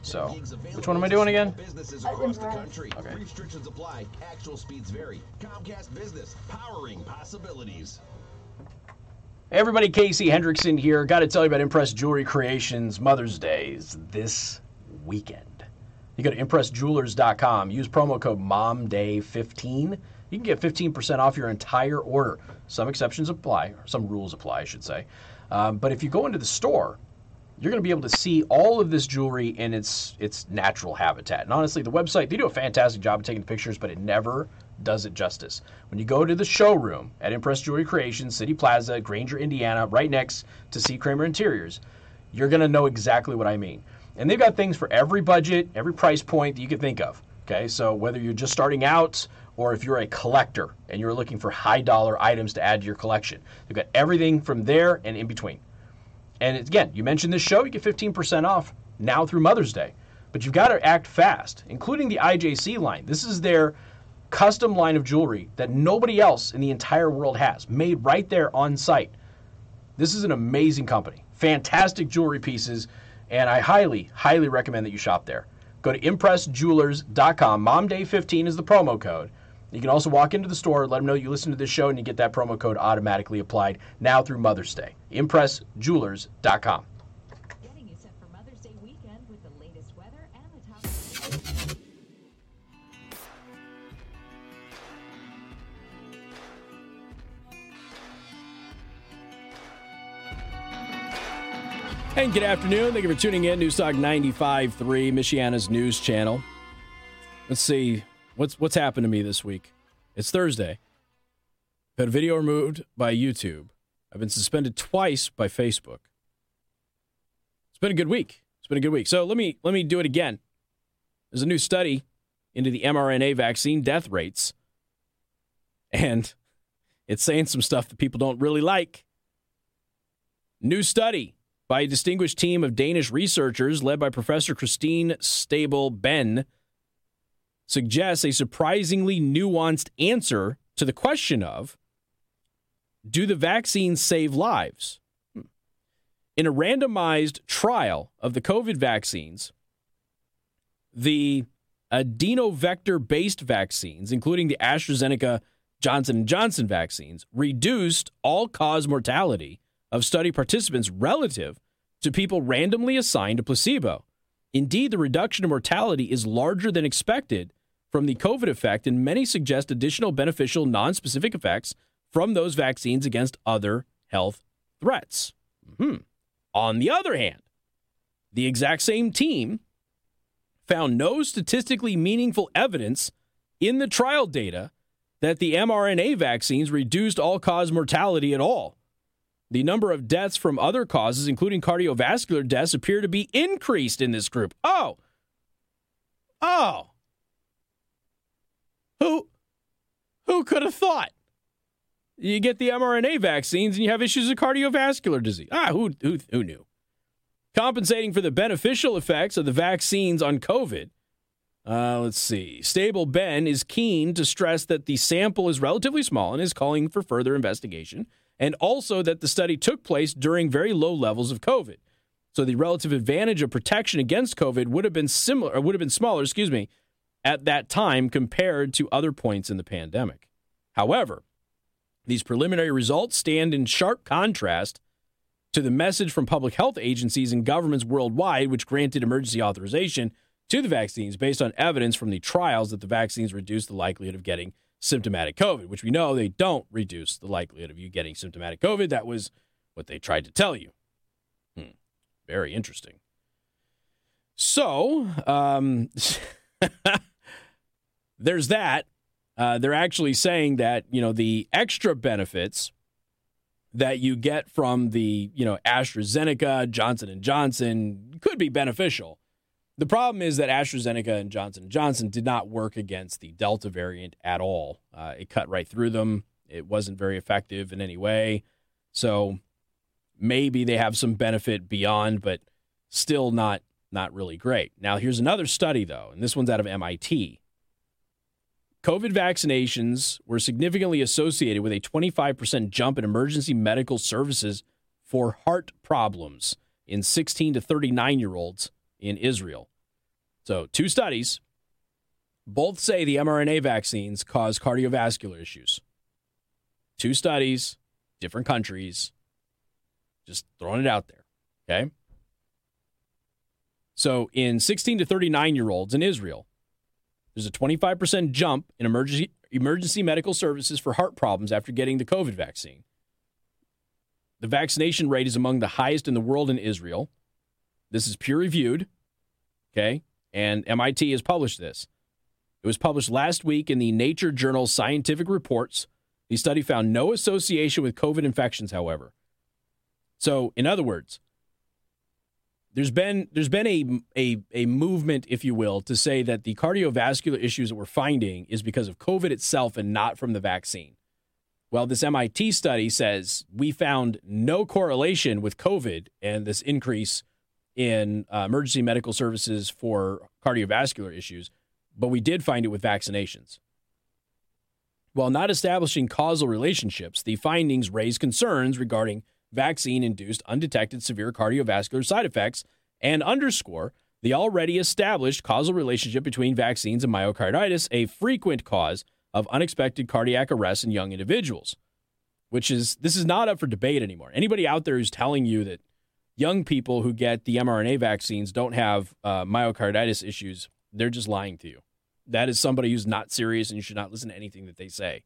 So, which one am I doing again? Okay. Restrictions apply. Actual speeds vary. Comcast Business, powering possibilities. Hey everybody, Casey Hendrickson here. Got to tell you about Impress Jewelry Creations. Mother's Day is this weekend. You go to ImpressJewelers.com, use promo code MOMDAY15. You can get 15% off your entire order. Some exceptions apply, or some rules apply, I should say. But if you go into the store, you're going to be able to see all of this jewelry in its natural habitat. And honestly, the website, they do a fantastic job of taking pictures, but it never does it justice. When you go to the showroom at Impress Jewelry Creations, City Plaza, Granger, Indiana, right next to C. Kramer Interiors, you're going to know exactly what I mean. And they've got things for every budget, every price point that you can think of. Okay, so whether you're just starting out or if you're a collector and you're looking for high-dollar items to add to your collection, they've got everything from there and in between. And again, you mentioned this show, you get 15% off now through Mother's Day. But you've got to act fast, including the IJC line. This is their custom line of jewelry that nobody else in the entire world has, made right there on site. This is an amazing company. Fantastic jewelry pieces. And I highly, highly recommend that you shop there. Go to ImpressJewelers.com. MomDay15 is the promo code. You can also walk into the store, let them know you listen to this show, and you get that promo code automatically applied now through Mother's Day. ImpressJewelers.com. Getting you set for Mother's Day weekend with the latest weather and the top of the day. And good afternoon. Thank you for tuning in. News Talk 95.3, Michiana's News Channel. Let's see what's happened to me this week. It's Thursday. I've had a video removed by YouTube. I've been suspended twice by Facebook. It's been a good week. So let me do it again. There's a new study into the mRNA vaccine death rates, and it's saying some stuff that people don't really like. New study by a distinguished team of Danish researchers led by Professor Christine Stable-Ben suggests a surprisingly nuanced answer to the question of, do the vaccines save lives? In a randomized trial of the COVID vaccines, the adenovector-based vaccines, including the AstraZeneca Johnson & Johnson vaccines, reduced all-cause mortality of study participants relative to people randomly assigned a placebo. Indeed, the reduction in mortality is larger than expected from the COVID effect, and many suggest additional beneficial nonspecific effects from those vaccines against other health threats. Mm-hmm. On the other hand, the exact same team found no statistically meaningful evidence in the trial data that the mRNA vaccines reduced all-cause mortality at all. The number of deaths from other causes, including cardiovascular deaths, appear to be increased in this group. Oh. Who could have thought? You get the mRNA vaccines and you have issues with cardiovascular disease. Who knew? Compensating for the beneficial effects of the vaccines on COVID. Let's see. Stable Ben is keen to stress that the sample is relatively small and is calling for further investigation, and also that the study took place during very low levels of COVID. So the relative advantage of protection against COVID would have been smaller, at that time compared to other points in the pandemic. However, these preliminary results stand in sharp contrast to the message from public health agencies and governments worldwide, which granted emergency authorization to the vaccines based on evidence from the trials that the vaccines reduce the likelihood of getting symptomatic COVID, which we know they don't reduce the likelihood of you getting symptomatic COVID. That was what they tried to tell you. Very interesting. So there's that. They're actually saying that, the extra benefits that you get from the, AstraZeneca, Johnson & Johnson could be beneficial. The problem is that AstraZeneca and Johnson & Johnson did not work against the Delta variant at all. It cut right through them. It wasn't very effective in any way. So maybe they have some benefit beyond, but still not really great. Now, here's another study, though, and this one's out of MIT. COVID vaccinations were significantly associated with a 25% jump in emergency medical services for heart problems in 16 to 39-year-olds in Israel. So two studies, both say the mRNA vaccines cause cardiovascular issues. Two studies, different countries, just throwing it out there, okay? So in 16 to 39-year-olds in Israel, there's a 25% jump in emergency medical services for heart problems after getting the COVID vaccine. The vaccination rate is among the highest in the world in Israel. This is peer-reviewed, okay, and MIT has published this. It was published last week in the Nature Journal Scientific Reports. The study found no association with COVID infections, however. So, in other words, there's been a movement, if you will, to say that the cardiovascular issues that we're finding is because of COVID itself and not from the vaccine. Well, this MIT study says we found no correlation with COVID and this increase in emergency medical services for cardiovascular issues, but we did find it with vaccinations. While not establishing causal relationships, the findings raise concerns regarding vaccine-induced undetected severe cardiovascular side effects and underscore the already established causal relationship between vaccines and myocarditis, a frequent cause of unexpected cardiac arrest in young individuals, this is not up for debate anymore. Anybody out there who's telling you that young people who get the mRNA vaccines don't have myocarditis issues, they're just lying to you. That is somebody who's not serious, and you should not listen to anything that they say.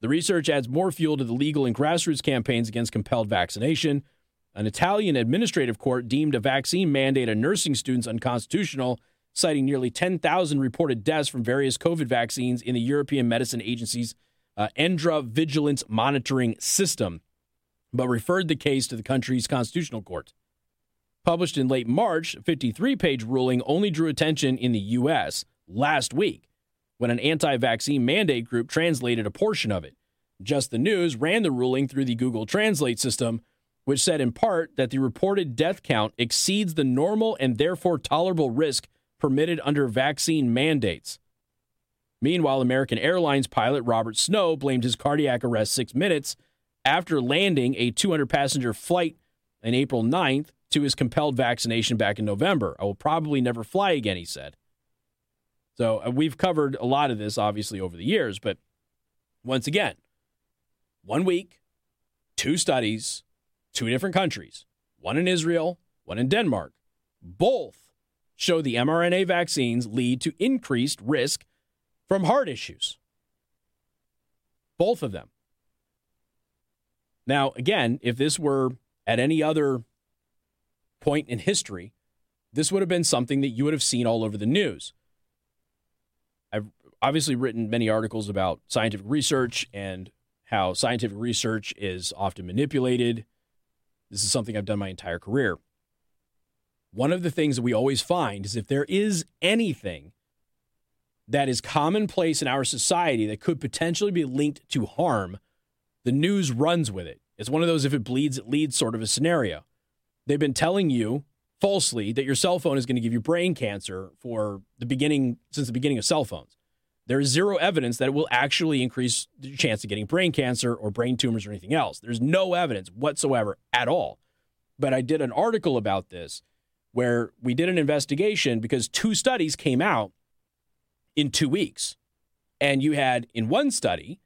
The research adds more fuel to the legal and grassroots campaigns against compelled vaccination. An Italian administrative court deemed a vaccine mandate on nursing students unconstitutional, citing nearly 10,000 reported deaths from various COVID vaccines in the European Medicine Agency's ENDRA Vigilance Monitoring System, but referred the case to the country's constitutional court. Published in late March, a 53-page ruling only drew attention in the U.S. last week, when an anti-vaccine mandate group translated a portion of it. Just the News ran the ruling through the Google Translate system, which said in part that the reported death count exceeds the normal and therefore tolerable risk permitted under vaccine mandates. Meanwhile, American Airlines pilot Robert Snow blamed his cardiac arrest 6 minutes after landing a 200-passenger flight on April 9th to his compelled vaccination back in November. I will probably never fly again, he said. So we've covered a lot of this, obviously, over the years. But once again, 1 week, 2 studies, 2 different countries, one in Israel, one in Denmark. Both show the mRNA vaccines lead to increased risk from heart issues. Both of them. Now, again, if this were at any other point in history, this would have been something that you would have seen all over the news. I've obviously written many articles about scientific research and how scientific research is often manipulated. This is something I've done my entire career. One of the things that we always find is if there is anything that is commonplace in our society that could potentially be linked to harm, the news runs with it. It's one of those if it bleeds, it leads sort of a scenario. They've been telling you falsely that your cell phone is going to give you brain cancer since the beginning of cell phones. There is zero evidence that it will actually increase the chance of getting brain cancer or brain tumors or anything else. There's no evidence whatsoever at all. But I did an article about this where we did an investigation because 2 studies came out in 2 weeks. And you had, in one study,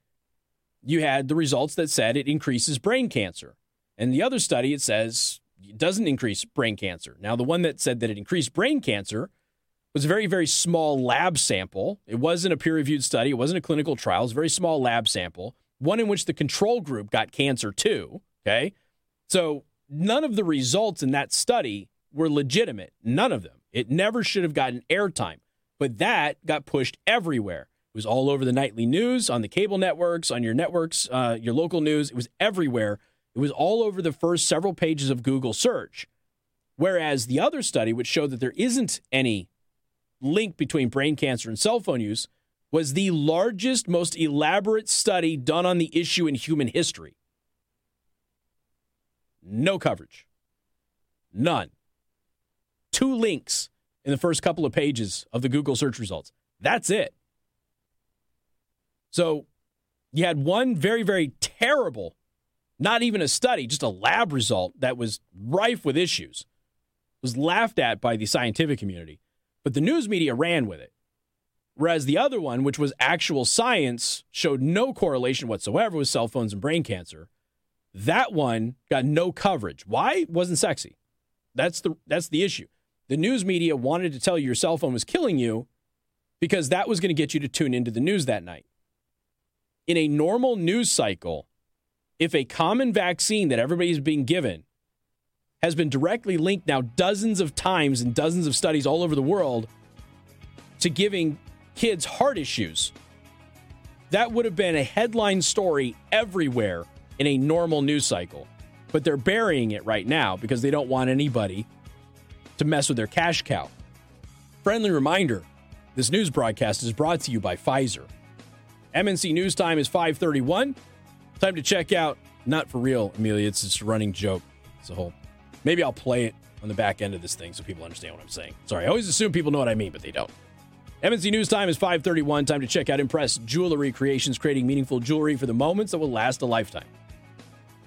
you had the results that said it increases brain cancer. And the other study, it says it doesn't increase brain cancer. Now, the one that said that it increased brain cancer was a very, very small lab sample. It wasn't a peer-reviewed study. It wasn't a clinical trial. It was a very small lab sample, one in which the control group got cancer too, okay? So none of the results in that study were legitimate, none of them. It never should have gotten airtime, but that got pushed everywhere. It was all over the nightly news, on the cable networks, on your networks, your local news. It was everywhere. It was all over the first several pages of Google search, whereas the other study, which showed that there isn't any link between brain cancer and cell phone use, was the largest, most elaborate study done on the issue in human history. No coverage. None. 2 links in the first couple of pages of the Google search results. That's it. So you had one very, very terrible, not even a study, just a lab result that was rife with issues, was laughed at by the scientific community. But the news media ran with it. Whereas the other one, which was actual science, showed no correlation whatsoever with cell phones and brain cancer. That one got no coverage. Why? It wasn't sexy. That's the issue. The news media wanted to tell you your cell phone was killing you because that was going to get you to tune into the news that night. In a normal news cycle, if a common vaccine that everybody's being given has been directly linked now dozens of times in dozens of studies all over the world to giving kids heart issues, that would have been a headline story everywhere in a normal news cycle. But they're burying it right now because they don't want anybody to mess with their cash cow. Friendly reminder, this news broadcast is brought to you by Pfizer. MNC News Time is 5:31. Time to check out Not For Real, Amelia. It's just a running joke. It's a whole... Maybe I'll play it on the back end of this thing so people understand what I'm saying. Sorry, I always assume people know what I mean, but they don't. MNC News Time is 5:31. Time to check out Impress Jewelry Creations, creating meaningful jewelry for the moments that will last a lifetime.